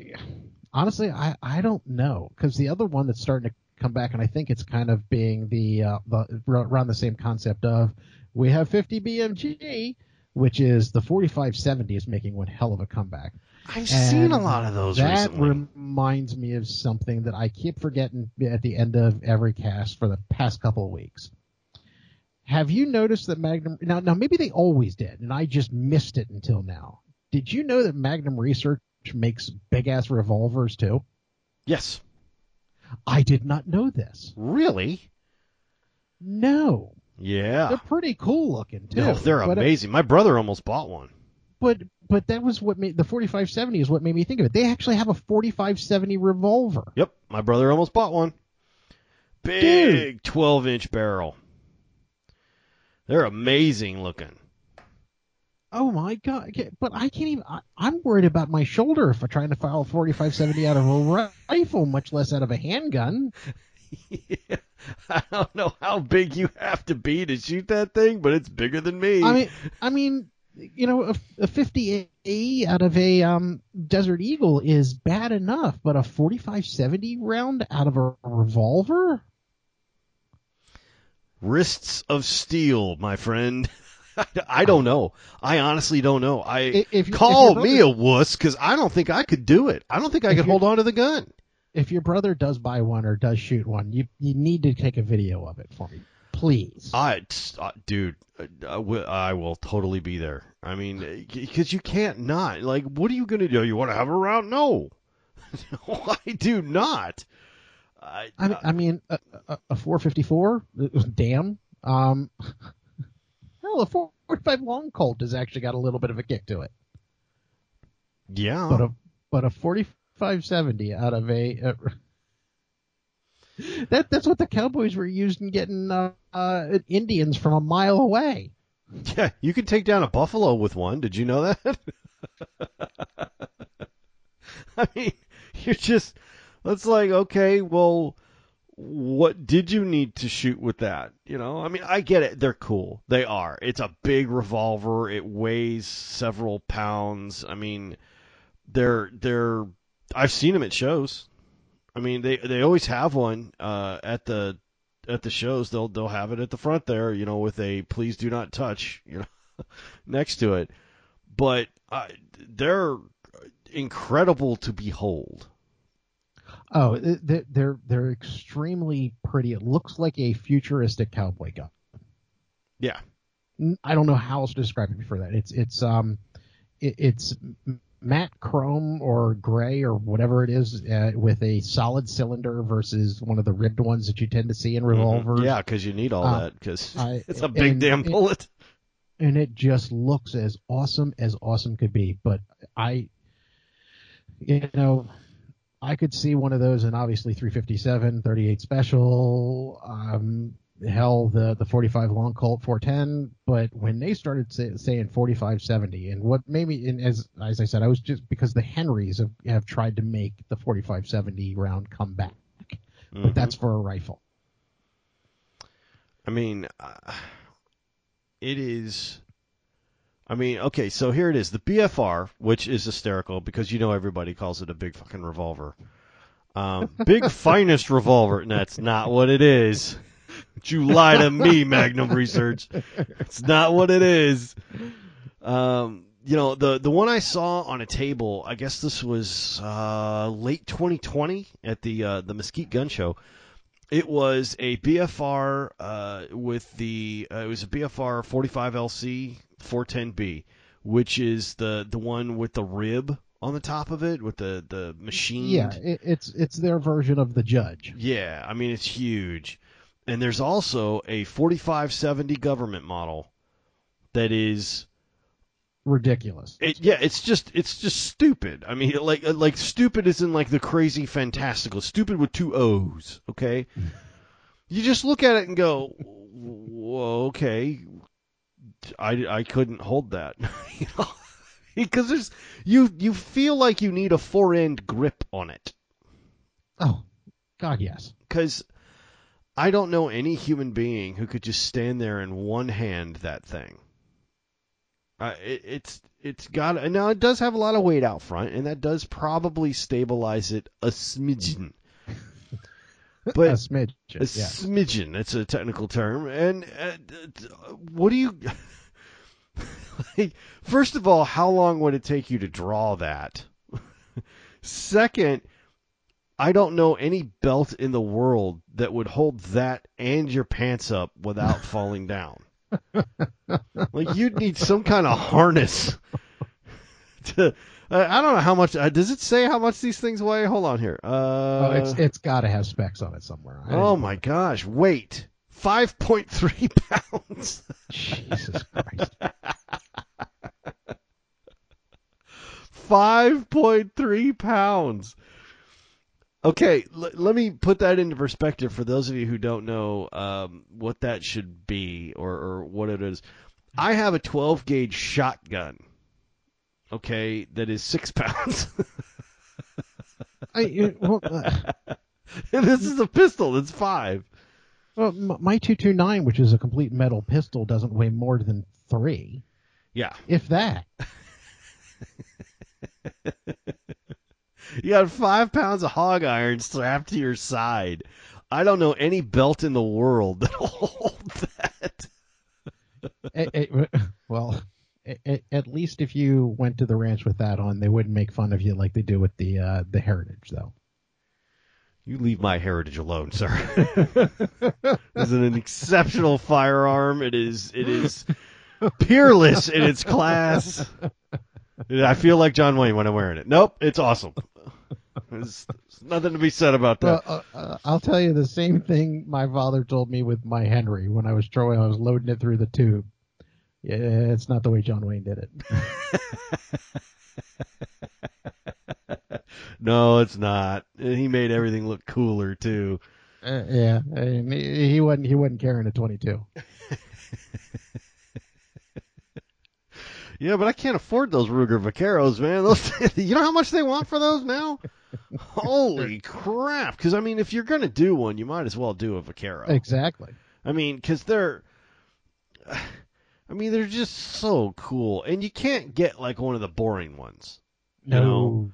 honestly, I, I don't know, because the other one that's starting to come back, and I think it's kind of being the, uh, the around the same concept of, we have fifty B M G, which is the forty-five seventy is making one hell of a comeback. I've and seen a lot of those that recently. That reminds me of something that I keep forgetting at the end of every cast for the past couple of weeks. Have you noticed that Magnum – now, now maybe they always did, and I just missed it until now. Did you know that Magnum Research makes big-ass revolvers too? Yes. I did not know this. Really? No. Yeah. They're pretty cool looking, too. No, they're but amazing. I, My brother almost bought one. But but that was what made the forty-five seventy is what made me think of it. They actually have a forty-five seventy revolver. Yep. My brother almost bought one. Big twelve-inch barrel. They're amazing looking. Oh, my God. But I can't even – I'm worried about my shoulder if I'm trying to fire a forty-five seventy out of a rifle, much less out of a handgun. Yeah. I don't know how big you have to be to shoot that thing, but it's bigger than me. I mean, I mean, you know, a, a fifty A out of a um, Desert Eagle is bad enough, but a forty-five seventy round out of a revolver? Wrists of steel, my friend. I don't know. I honestly don't know. I if, call if brother, me a wuss because I don't think I could do it. I don't think I could hold on to the gun. If your brother does buy one or does shoot one, you you need to take a video of it for me, please. I, uh, dude, I, w- I will totally be there. I mean, because you can't not. Like, what are you going to do? You want to have a round? No. No, I do not. I, I, I mean, a, a, a four fifty-four? Damn. Um, hell, a four forty-five Long Colt has actually got a little bit of a kick to it. Yeah. But a, but a forty-five... five seventy out of a uh, that that's what the cowboys were used in getting uh, uh, Indians from a mile away. Yeah, you could take down a buffalo with one. Did you know that? I mean, you're just it's like, okay, well, what did you need to shoot with that? You know, I mean, I get it. They're cool. They are. It's a big revolver. It weighs several pounds. I mean, they're they're I've seen them at shows. I mean, they, they always have one uh, at the at the shows. They'll they'll have it at the front there, you know, with a "please do not touch," you know, next to it. But uh, they're incredible to behold. Oh, they're, they're they're extremely pretty. It looks like a futuristic cowboy gun. Yeah, I don't know how else to describe it before that. It's it's um, it, it's. matte chrome or gray or whatever it is uh, with a solid cylinder versus one of the ribbed ones that you tend to see in revolvers. Mm-hmm. Yeah, because you need all uh, that because it's a big and, damn bullet. And, and it just looks as awesome as awesome could be. But I, you know, I could see one of those in obviously three fifty-seven, thirty-eight Special, um, hell, the, the forty-five Long Colt four ten, but when they started say, saying forty-five seventy, and what made me, and as as I said, I was just because the Henrys have, have tried to make the forty-five seventy round come back, mm-hmm. but that's for a rifle. I mean, uh, it is. I mean, okay, so here it is, the B F R, which is hysterical because you know everybody calls it a big fucking revolver. Um, big finest revolver. And that's not what it is. But you lie to me, Magnum Research. It's not what it is. Um, you know, the, the one I saw on a table, I guess this was uh, late twenty twenty at the uh, the Mesquite Gun Show. It was a B F R uh, with the uh, it was a B F R forty-five L C four ten B, which is the the one with the rib on the top of it with the the machined. Yeah, it, it's it's their version of the Judge. Yeah, I mean it's huge, and there's also a forty-five seventy government model that is. Ridiculous. It, yeah, it's just it's just stupid. I mean, like like stupid is in like the crazy fantastical. Stupid with two O's. Okay, you just look at it and go, whoa, okay, I, I couldn't hold that, you know, because there's you you feel like you need a four end grip on it. Oh, God, yes. Because I don't know any human being who could just stand there and one hand that thing. Uh, it, it's it's got now it does have a lot of weight out front, and that does probably stabilize it a smidgen. But a smidgen, a yeah. smidgen. That's a technical term. And uh, what do you? Like, first of all, how long would it take you to draw that? Second, I don't know any belt in the world that would hold that and your pants up without falling down. Like you'd need some kind of harness to uh, I don't know how much uh, does it say how much these things weigh? Hold on here. Uh oh, it's it's got to have specs on it somewhere. Oh my know. gosh, weight five point three pounds. Jesus Christ. five point three pounds. Okay, l- let me put that into perspective for those of you who don't know um, what that should be or, or what it is. I have a twelve gauge shotgun, okay, that is six pounds. I, it, well, uh, and this is a pistol that's five. Well, my two twenty-nine, which is a complete metal pistol, doesn't weigh more than three. Yeah. If that. You got five pounds of hog iron strapped to your side. I don't know any belt in the world that'll hold that. it, it, well, it, it, at least if you went to the ranch with that on, they wouldn't make fun of you like they do with the uh, the Heritage, though. You leave my Heritage alone, sir. This is an exceptional firearm. It is it is peerless in its class. I feel like John Wayne when I'm wearing it. Nope, it's awesome. There's, there's nothing to be said about that. Well, uh, uh, I'll tell you the same thing my father told me with my Henry when I was throwing, I was loading it through the tube. Yeah, it's not the way John Wayne did it. No, it's not. He made everything look cooler too. Uh, yeah, I mean, he, he wasn't. He wasn't carrying a twenty-two. Yeah, but I can't afford those Ruger Vaqueros, man. Those, you know how much they want for those now? Holy crap. Because, I mean, if you're going to do one, you might as well do a Vaquero. Exactly. I mean, because they're, I mean, they're just so cool. And you can't get, like, one of the boring ones. No. You know?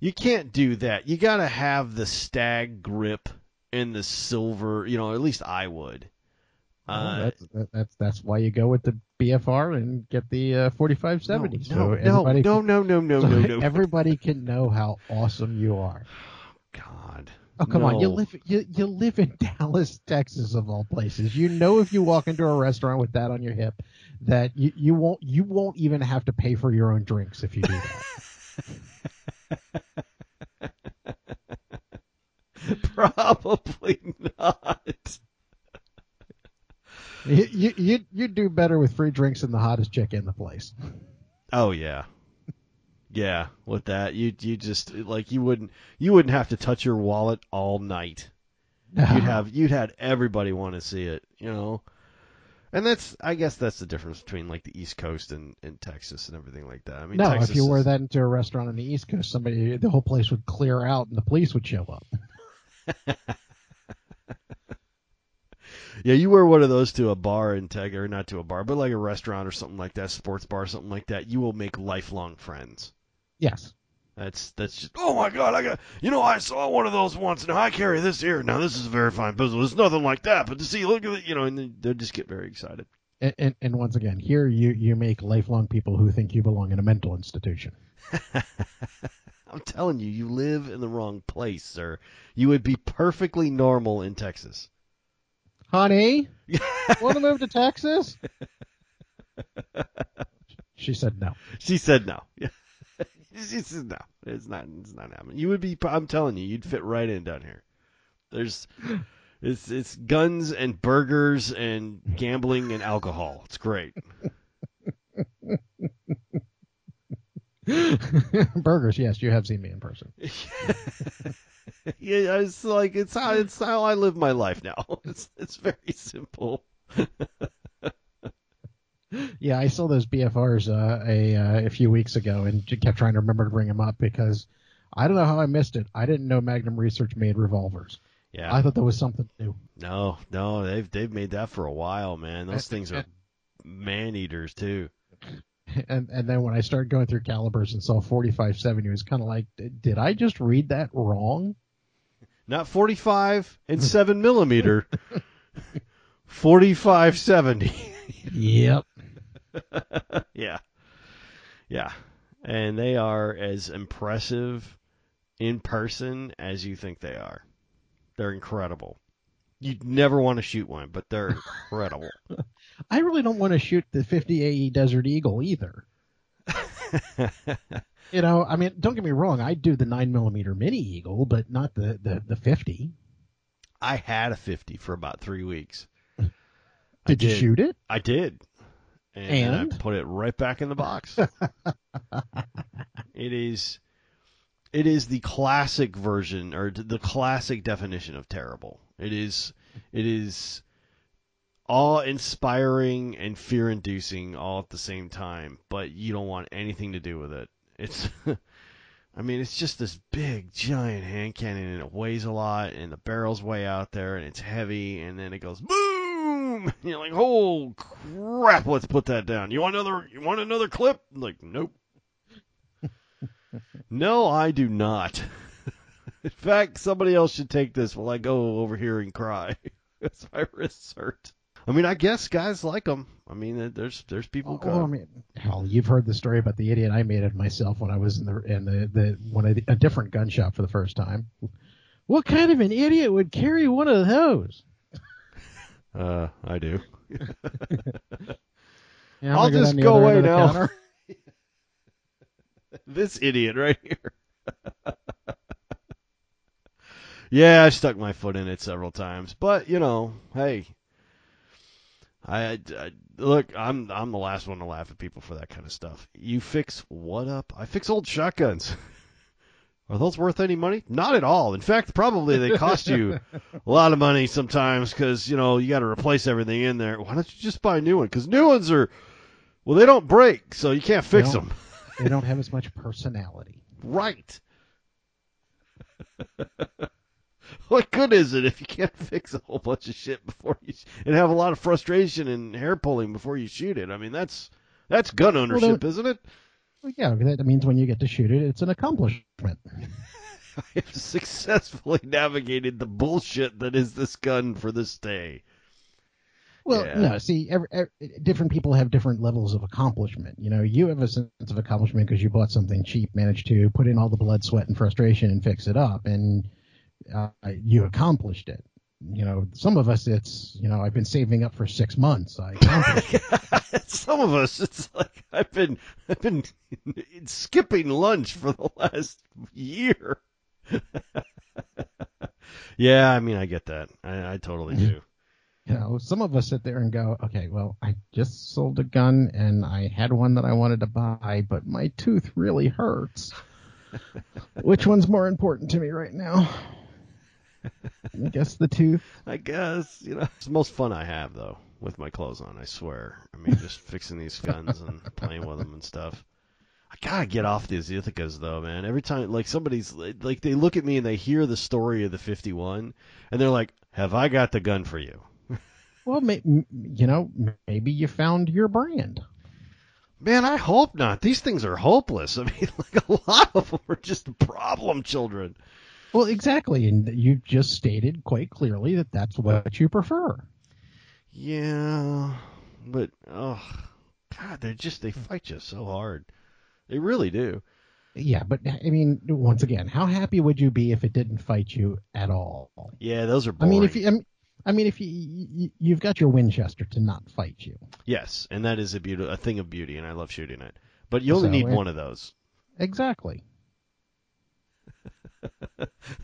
You can't do that. You got to have the stag grip and the silver, you know, at least I would. Uh, that's, that, that's that's why you go with the B F R and get the uh, forty-five seventy. No, no, so no, no, no, no, no, so no, no. Everybody can know how awesome you are. God. Oh, come no. on. You live you, you live in Dallas, Texas, of all places. You know if you walk into a restaurant with that on your hip that you, you won't you won't even have to pay for your own drinks if you do that. Probably not. You you you do better with free drinks than the hottest chick in the place. Oh yeah, yeah. With that, you you just like you wouldn't you wouldn't have to touch your wallet all night. No. You'd have you'd had everybody want to see it, you know. And that's I guess that's the difference between like the East Coast and, and Texas and everything like that. I mean, no, Texas if you wore is... that into a restaurant on the East Coast, somebody the whole place would clear out and the police would show up. Yeah, you wear one of those to a bar in Tega, or not to a bar, but like a restaurant or something like that, sports bar, something like that, you will make lifelong friends. Yes. That's that's just, oh my God, I got, you know, I saw one of those once, now I carry this here, now this is a very fine pistol, it's nothing like that, but to see, look at it, you know, and they'll just get very excited. And, and, and once again, here you, you make lifelong people who think you belong in a mental institution. I'm telling you, you live in the wrong place, sir. You would be perfectly normal in Texas. Honey, want to move to Texas? She said no. She said no. She said no. It's not. It's not happening. You would be. I'm telling you, you'd fit right in down here. There's. It's it's guns and burgers and gambling and alcohol. It's great. Burgers, yes, you have seen me in person. Yeah, it's like it's how it's how I live my life now. It's it's very simple. Yeah, I sold those B F Rs uh, a uh, a few weeks ago and kept trying to remember to bring them up because I don't know how I missed it. I didn't know Magnum Research made revolvers. Yeah, I thought that was something new. No, no, they've they've made that for a while, man. Those and, things are man eaters too. And and then when I started going through calibers and saw forty-five seventy, it was kind of like, did I just read that wrong? Not forty-five and seven millimeter, forty-five seventy. Yep. Yeah, yeah, and they are as impressive in person as you think they are. They're incredible. You'd never want to shoot one, but they're incredible. I really don't want to shoot the fifty A E Desert Eagle either. You know, I mean, don't get me wrong. I do the nine millimeter Mini Eagle, but not the, the, the fifty. I had a fifty for about three weeks. did, did you shoot it? I did. And, and I put it right back in the box. It is... It is the classic version, or the classic definition of terrible. It is, it is awe-inspiring and fear-inducing all at the same time. But you don't want anything to do with it. It's, I mean, it's just this big, giant hand cannon, and it weighs a lot, and the barrel's way out there, and it's heavy, and then it goes boom. And you're like, oh crap, let's put that down. You want another? You want another clip? I'm like, nope. No, I do not. In fact, somebody else should take this while I go over here and cry. That's my wrists hurt. I mean, I guess guys like them. I mean, there's there's people. Oh, I mean, hell, you've heard the story about the idiot I made of myself when I was in the in the, the one of the, a different gun shop for the first time. What kind of an idiot would carry one of those? Uh, I do. Yeah, I'll just go away now. This idiot right here. Yeah, I stuck my foot in it several times, but you know, hey, I, I look, I'm I'm the last one to laugh at people for that kind of stuff. You fix what up? I fix old shotguns. Are those worth any money? Not at all. In fact, probably they cost you a lot of money sometimes because you know you got to replace everything in there. Why don't you just buy a new one? Because new ones are, well, they don't break, so you can't fix them. They don't have as much personality. Right. What good is it if you can't fix a whole bunch of shit before you sh- and have a lot of frustration and hair pulling before you shoot it? I mean, that's that's gun ownership, well, that, isn't it? Well, yeah, that means when you get to shoot it, it's an accomplishment. I have successfully navigated the bullshit that is this gun for this day. Well, yeah. No, see, every, every, different people have different levels of accomplishment. You know, you have a sense of accomplishment because you bought something cheap, managed to put in all the blood, sweat, and frustration and fix it up, and uh, you accomplished it. You know, some of us, it's, you know, I've been saving up for six months. I accomplished it. Some of us, it's like I've been, I've been skipping lunch for the last year. Yeah, I mean, I get that. I, I totally do. You know, some of us sit there and go, okay, well, I just sold a gun and I had one that I wanted to buy, but my tooth really hurts. Which one's more important to me right now? I guess the tooth. I guess, you know. It's the most fun I have, though, with my clothes on, I swear. I mean, just fixing these guns and playing with them and stuff. I gotta get off these Ithacas, though, man. Every time, like, somebody's, like, they look at me and they hear the story of the fifty-one, and they're like, have I got the gun for you? Well, you know, maybe you found your brand. Man, I hope not. These things are hopeless. I mean, like a lot of them are just problem children. Well, exactly. And you just stated quite clearly that that's what you prefer. Yeah. But, oh, God, they're just, they fight you so hard. They really do. Yeah, but, I mean, once again, how happy would you be if it didn't fight you at all? Yeah, those are boring. I mean, if you, I mean, if you, you've got your Winchester to not fight you. Yes, and that is a, beauty, a thing of beauty, and I love shooting it. But you only so, need it, one of those. Exactly.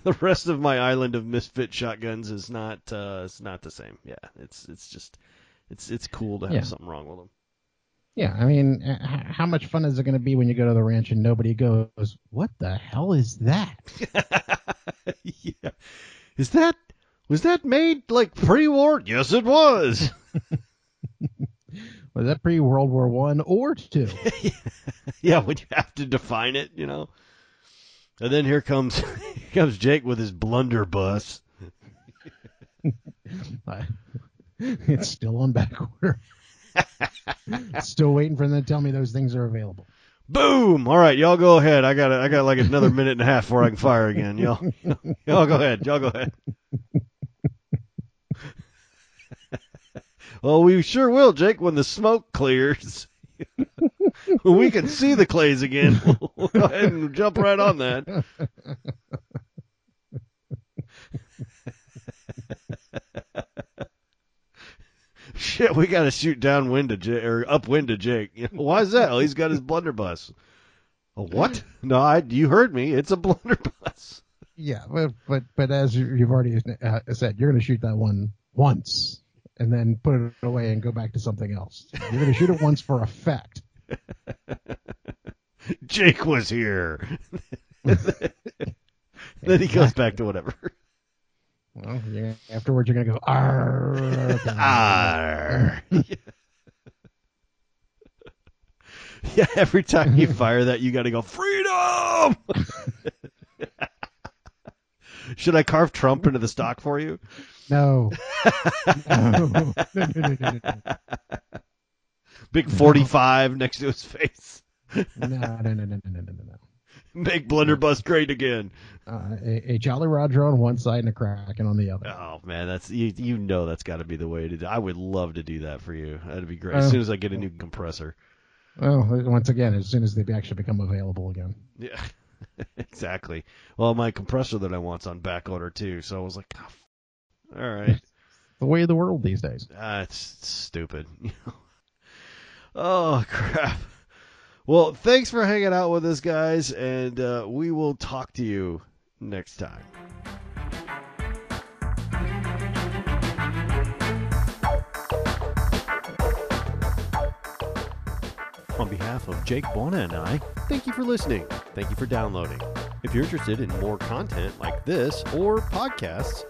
The rest of my island of misfit shotguns is not, uh, it's not the same. Yeah, it's it's just, it's it's cool to have yeah. something wrong with them. Yeah, I mean, how much fun is it going to be when you go to the ranch and nobody goes, what the hell is that? yeah. Is that, was that made, like, pre-war? Yes, it was. Was that pre-World War One or Two? yeah. yeah, would you have to define it, you know? And then here comes, here comes Jake with his blunderbuss. It's still on back order. Still waiting for them to tell me those things are available. Boom! All right, y'all go ahead. I got I got like another minute and a half before I can fire again. Y'all, y'all go ahead. Y'all go ahead. Well, we sure will, Jake. When the smoke clears, when we can see the clays again, we'll go ahead and jump right on that. Shit, we got to shoot downwind to Jake, or upwind to Jake. You know, why is that? Oh, he's got his blunderbuss. A what? No, I, you heard me. It's a blunderbuss. Yeah, but but, but as you've already uh, said, you're going to shoot that one once and then put it away and go back to something else. You're going to shoot it once for effect. Jake was here. Then he goes back to whatever. Well, yeah, afterwards you're going to go, arr. Arr. Yeah, every time you fire that, you got to go, freedom! Should I carve Trump into the stock for you? No. No. No, no, no, no, no. Big forty-five no. next to his face. No, no, no, no, no, no, no, no. Make blunderbuss great again. Uh, a, a Jolly Roger on one side and a Kraken on the other. Oh man, that's you. You know that's got to be the way to do. I would love to do that for you. That'd be great. As uh, soon as I get a new compressor. Oh, well, once again, as soon as they actually become available again. Yeah, exactly. Well, my compressor that I want's on back order too, so I was like, oh, f- all right. The way of the world these days. Ah, uh, it's, it's stupid. Oh crap. Well, thanks for hanging out with us, guys, and uh, we will talk to you next time. On behalf of Jake Bona and I, thank you for listening. Thank you for downloading. If you're interested in more content like this or podcasts,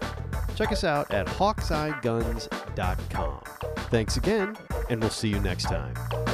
check us out at hawks eye guns dot com. Thanks again, and we'll see you next time.